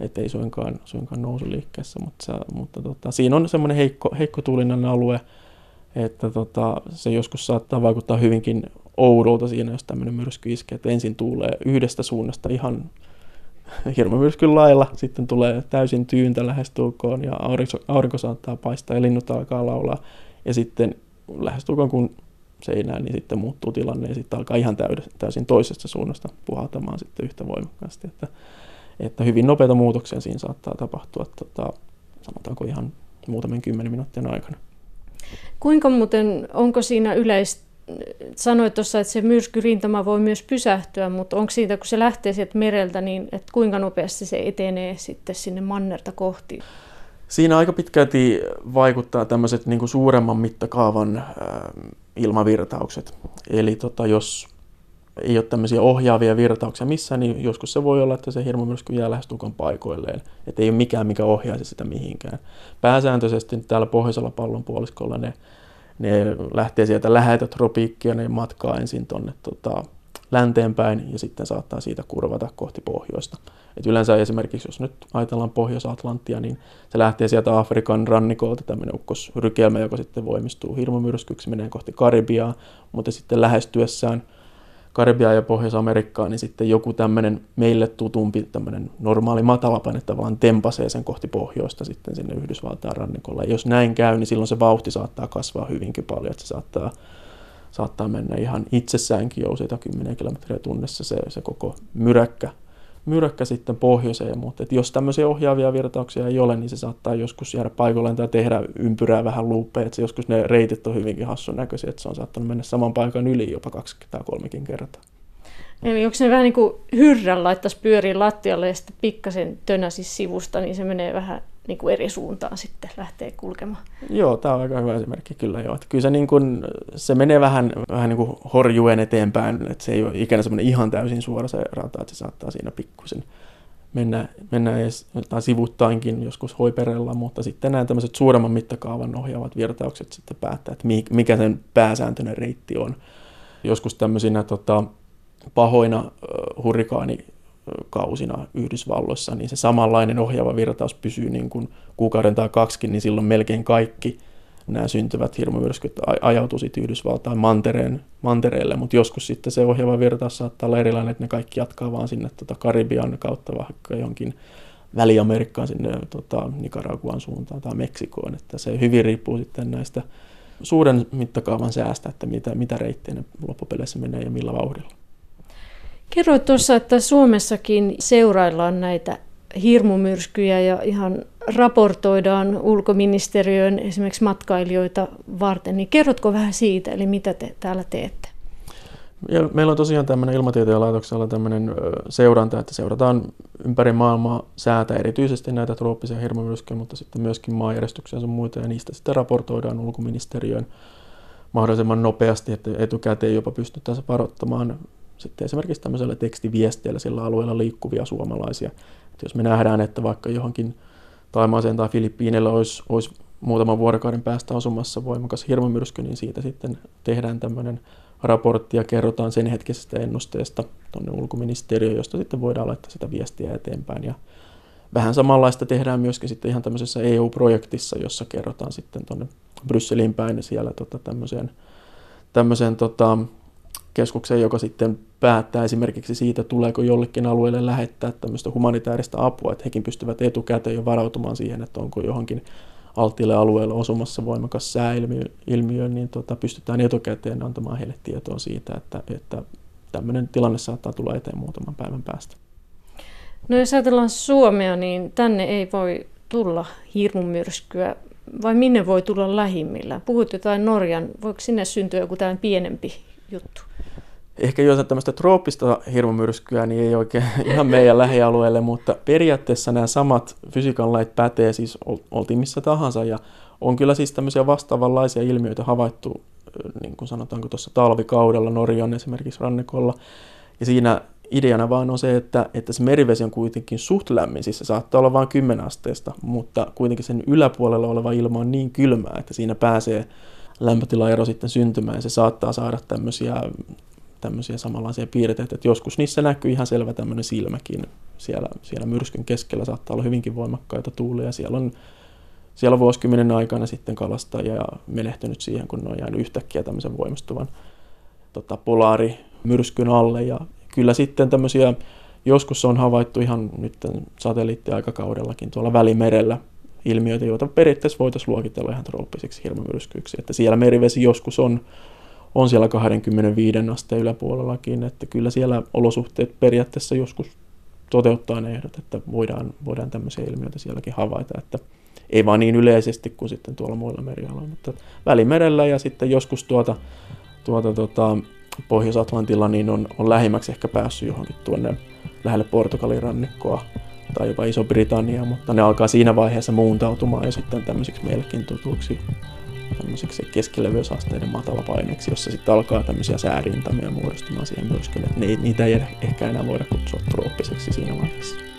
Että ei suinkaan, suinkaan nousuliikkeessä, mutta, mutta tota, siinä on semmoinen heikko, heikko tuulinen alue, että tota, se joskus saattaa vaikuttaa hyvinkin oudolta siinä, jos tämmöinen myrsky iskee, että ensin tulee yhdestä suunnasta ihan hirmumyrskyn lailla, sitten tulee täysin tyyntä lähestulkoon ja aurinko, aurinko saattaa paistaa ja linnut alkaa laulaa ja sitten lähestulkoon kun seinään, niin sitten muuttuu tilanne ja sitten alkaa ihan täysin toisesta suunnasta puhaltamaan sitten yhtä voimakkaasti, että että hyvin nopeita muutoksia siinä saattaa tapahtua, tota, sanotaanko ihan muutaman kymmenen minuutin aikana. Kuinka muuten, onko siinä yleis... Sanoit tuossa, että se myrskyrintama voi myös pysähtyä, mutta onko siitä, kun se lähtee sieltä mereltä, niin että kuinka nopeasti se etenee sitten sinne mannerta kohti? Siinä aika pitkälti vaikuttaa tämmöiset niin kuin suuremman mittakaavan äh, ilmavirtaukset. Eli tota, jos ei ole tämmöisiä ohjaavia virtauksia missään, niin joskus se voi olla, että se hirmumyrsky jää lähestulkoon paikoilleen. Että ei ole mikään, mikä ohjaisi sitä mihinkään. Pääsääntöisesti täällä pohjoisella pallonpuoliskolla ne, ne lähtee sieltä läheltä tropiikkia, ne matkaa ensin tuonne tota, länteenpäin ja sitten saattaa siitä kurvata kohti pohjoista. Et yleensä esimerkiksi, jos nyt ajatellaan Pohjois-Atlanttia, niin se lähtee sieltä Afrikan rannikolta tämmöinen ukkosrykelmä, joka sitten voimistuu hirmumyrskyksi, menee kohti Karibiaa, mutta sitten lähestyessään Karibiaan ja Pohjois-Amerikkaan, niin sitten joku tämmöinen meille tutumpi tämmöinen normaali matalapaine tavallaan tempasee sen kohti pohjoista sitten sinne Yhdysvaltain rannikolla. Ja jos näin käy, niin silloin se vauhti saattaa kasvaa hyvinkin paljon, että se saattaa, saattaa mennä ihan itsessäänkin jo useita kymmenen kilometriä tunnissa se, se koko myräkkä myräkkä sitten pohjoiseen, mutta et jos tämmöisiä ohjaavia virtauksia ei ole, niin se saattaa joskus jäädä paikalleen tai tehdä ympyrää vähän luuppeen, että joskus ne reitit on hyvinkin hassun näköisiä, että se on saattanut mennä saman paikan yli jopa kaksikymmentä tai kolmekymmentä kertaa. Eli onko se vähän niin kuin hyrrän laittaisi pyöriin lattialle ja sitten pikkasen tönäisi sivusta, niin se menee vähän niin kuin eri suuntaan sitten lähtee kulkemaan. Joo, tämä on aika hyvä esimerkki kyllä joo. Että kyllä se, niin kuin, se menee vähän, vähän niin kuin horjuen eteenpäin, että se ei ole ikään semmoinen ihan täysin suora se rata, että se saattaa siinä pikkusen mennä, mennä edes, tai sivuttainkin joskus hoiperella, mutta sitten nämä tämmöiset suuremman mittakaavan ohjaavat virtaukset sitten päättää, että mikä sen pääsääntöinen reitti on. Joskus tämmöisinä tota, pahoina hurrikaanikausina Yhdysvalloissa, niin se samanlainen ohjaava virtaus pysyy niin kuin kuukauden tai kaksikin, niin silloin melkein kaikki nämä syntyvät hirmumyrskyt ajautuu sitten Yhdysvaltain mantereen, mantereelle, mutta joskus sitten se ohjaava virtaus saattaa olla erilainen, että ne kaikki jatkaa vaan sinne tota Karibian kautta vaikka jonkin Väli-Amerikkaan sinne tota Nicaraguan suuntaan tai Meksikoon, että se hyvin riippuu sitten näistä suuren mittakaavan säästä, että mitä, mitä reittejä ne loppupeleissä menee ja millä vauhdilla. Kerroit tuossa, että Suomessakin seuraillaan näitä hirmumyrskyjä ja ihan raportoidaan ulkoministeriöön esimerkiksi matkailijoita varten. Niin kerrotko vähän siitä, eli mitä te täällä teette? Ja meillä on tosiaan tämmöinen Ilmatieteen laitoksella tämmöinen seuranta, että seurataan ympäri maailmaa säätä, erityisesti näitä trooppisia hirmumyrskyjä, mutta sitten myöskin maanjäristyksiä ja muita, ja niistä sitten raportoidaan ulkoministeriöön mahdollisimman nopeasti, että etukäteen jopa pystytään varoittamaan sitten esimerkiksi tämmöisellä tekstiviesteillä sillä alueella liikkuvia suomalaisia. Että jos me nähdään, että vaikka johonkin Taimaaseen tai Filippiineillä olisi, olisi muutaman vuorokauden päästä osumassa voimakas hirmumyrsky, niin siitä sitten tehdään tämmöinen raportti ja kerrotaan sen hetkisestä ennusteesta tuonne ulkoministeriöön, josta sitten voidaan laittaa sitä viestiä eteenpäin. Ja vähän samanlaista tehdään myöskin sitten ihan tämmöisessä E U-projektissa, jossa kerrotaan sitten tuonne Brysselin päin siellä tota tämmöiseen, tämmöiseen tota keskukseen, joka sitten päättää esimerkiksi siitä, tuleeko jollekin alueelle lähettää tämmöistä humanitaarista apua, että hekin pystyvät etukäteen jo varautumaan siihen, että onko johonkin alttiille alueelle osumassa voimakas sääilmiö, niin tota, pystytään etukäteen antamaan heille tietoa siitä, että, että tämmöinen tilanne saattaa tulla eteen muutaman päivän päästä. No jos ajatellaan Suomea, niin tänne ei voi tulla hirmumyrskyä, vai minne voi tulla lähimmillään? Puhut jotain Norjan, voiko sinne syntyä joku tämän pienempi juttu? Ehkä jos on tämmöistä trooppista hirmumyrskyä, niin ei oikein ihan meidän lähialueelle, mutta periaatteessa nämä samat fysiikan lait pätee siis oltiin missä tahansa, ja on kyllä siis tämmöisiä vastaavanlaisia ilmiöitä havaittu, niin kuin sanotaanko tuossa talvikaudella Norjan esimerkiksi rannikolla, ja siinä ideana vaan on se, että, että se merivesi on kuitenkin suht lämmin, siis se saattaa olla vain kymmenen asteesta, mutta kuitenkin sen yläpuolella oleva ilma on niin kylmää, että siinä pääsee lämpötilaero sitten syntymään, ja se saattaa saada tämmöisiä, tämmöisiä samanlaisia piirteitä, että joskus niissä näkyy ihan selvä tämmöinen silmäkin. Siellä, siellä myrskyn keskellä saattaa olla hyvinkin voimakkaita tuulia, siellä on siellä vuosikymmenen aikana sitten kalastajia menehtynyt siihen, kun ne on jäänyt yhtäkkiä tämmöisen voimistuvan tota, polaarimyrskyn alle, ja kyllä sitten tämmöisiä, joskus on havaittu ihan nyt satelliittiaikakaudellakin tuolla Välimerellä, ilmiöitä, joita periaatteessa voitaisiin luokitella ihan trooppisiksi hirmumyrskyiksi. Että siellä merivesi joskus on, on siellä kaksikymmentäviisi asteen yläpuolellakin, että kyllä siellä olosuhteet periaatteessa joskus toteuttaa ne ehdot, että voidaan, voidaan tämmöisiä ilmiöitä sielläkin havaita, että ei vaan niin yleisesti kuin sitten tuolla muilla merialoilla, mutta Välimerellä ja sitten joskus tuota, tuota, tuota Pohjois-Atlantilla niin on, on lähimmäksi ehkä päässyt johonkin tuonne lähelle Portugalin rannikkoa tai jopa Iso-Britannia, mutta ne alkaa siinä vaiheessa muuntautumaan ja sitten tämmöisiksi meillekin tutuksi tämmöiseksi keskileveysasteiden matalapaineeksi, jossa sitten alkaa tämmöisiä säärintamia muodostumaan siihen myöskin. Niitä ei ehkä enää voida kutsua trooppiseksi siinä vaiheessa.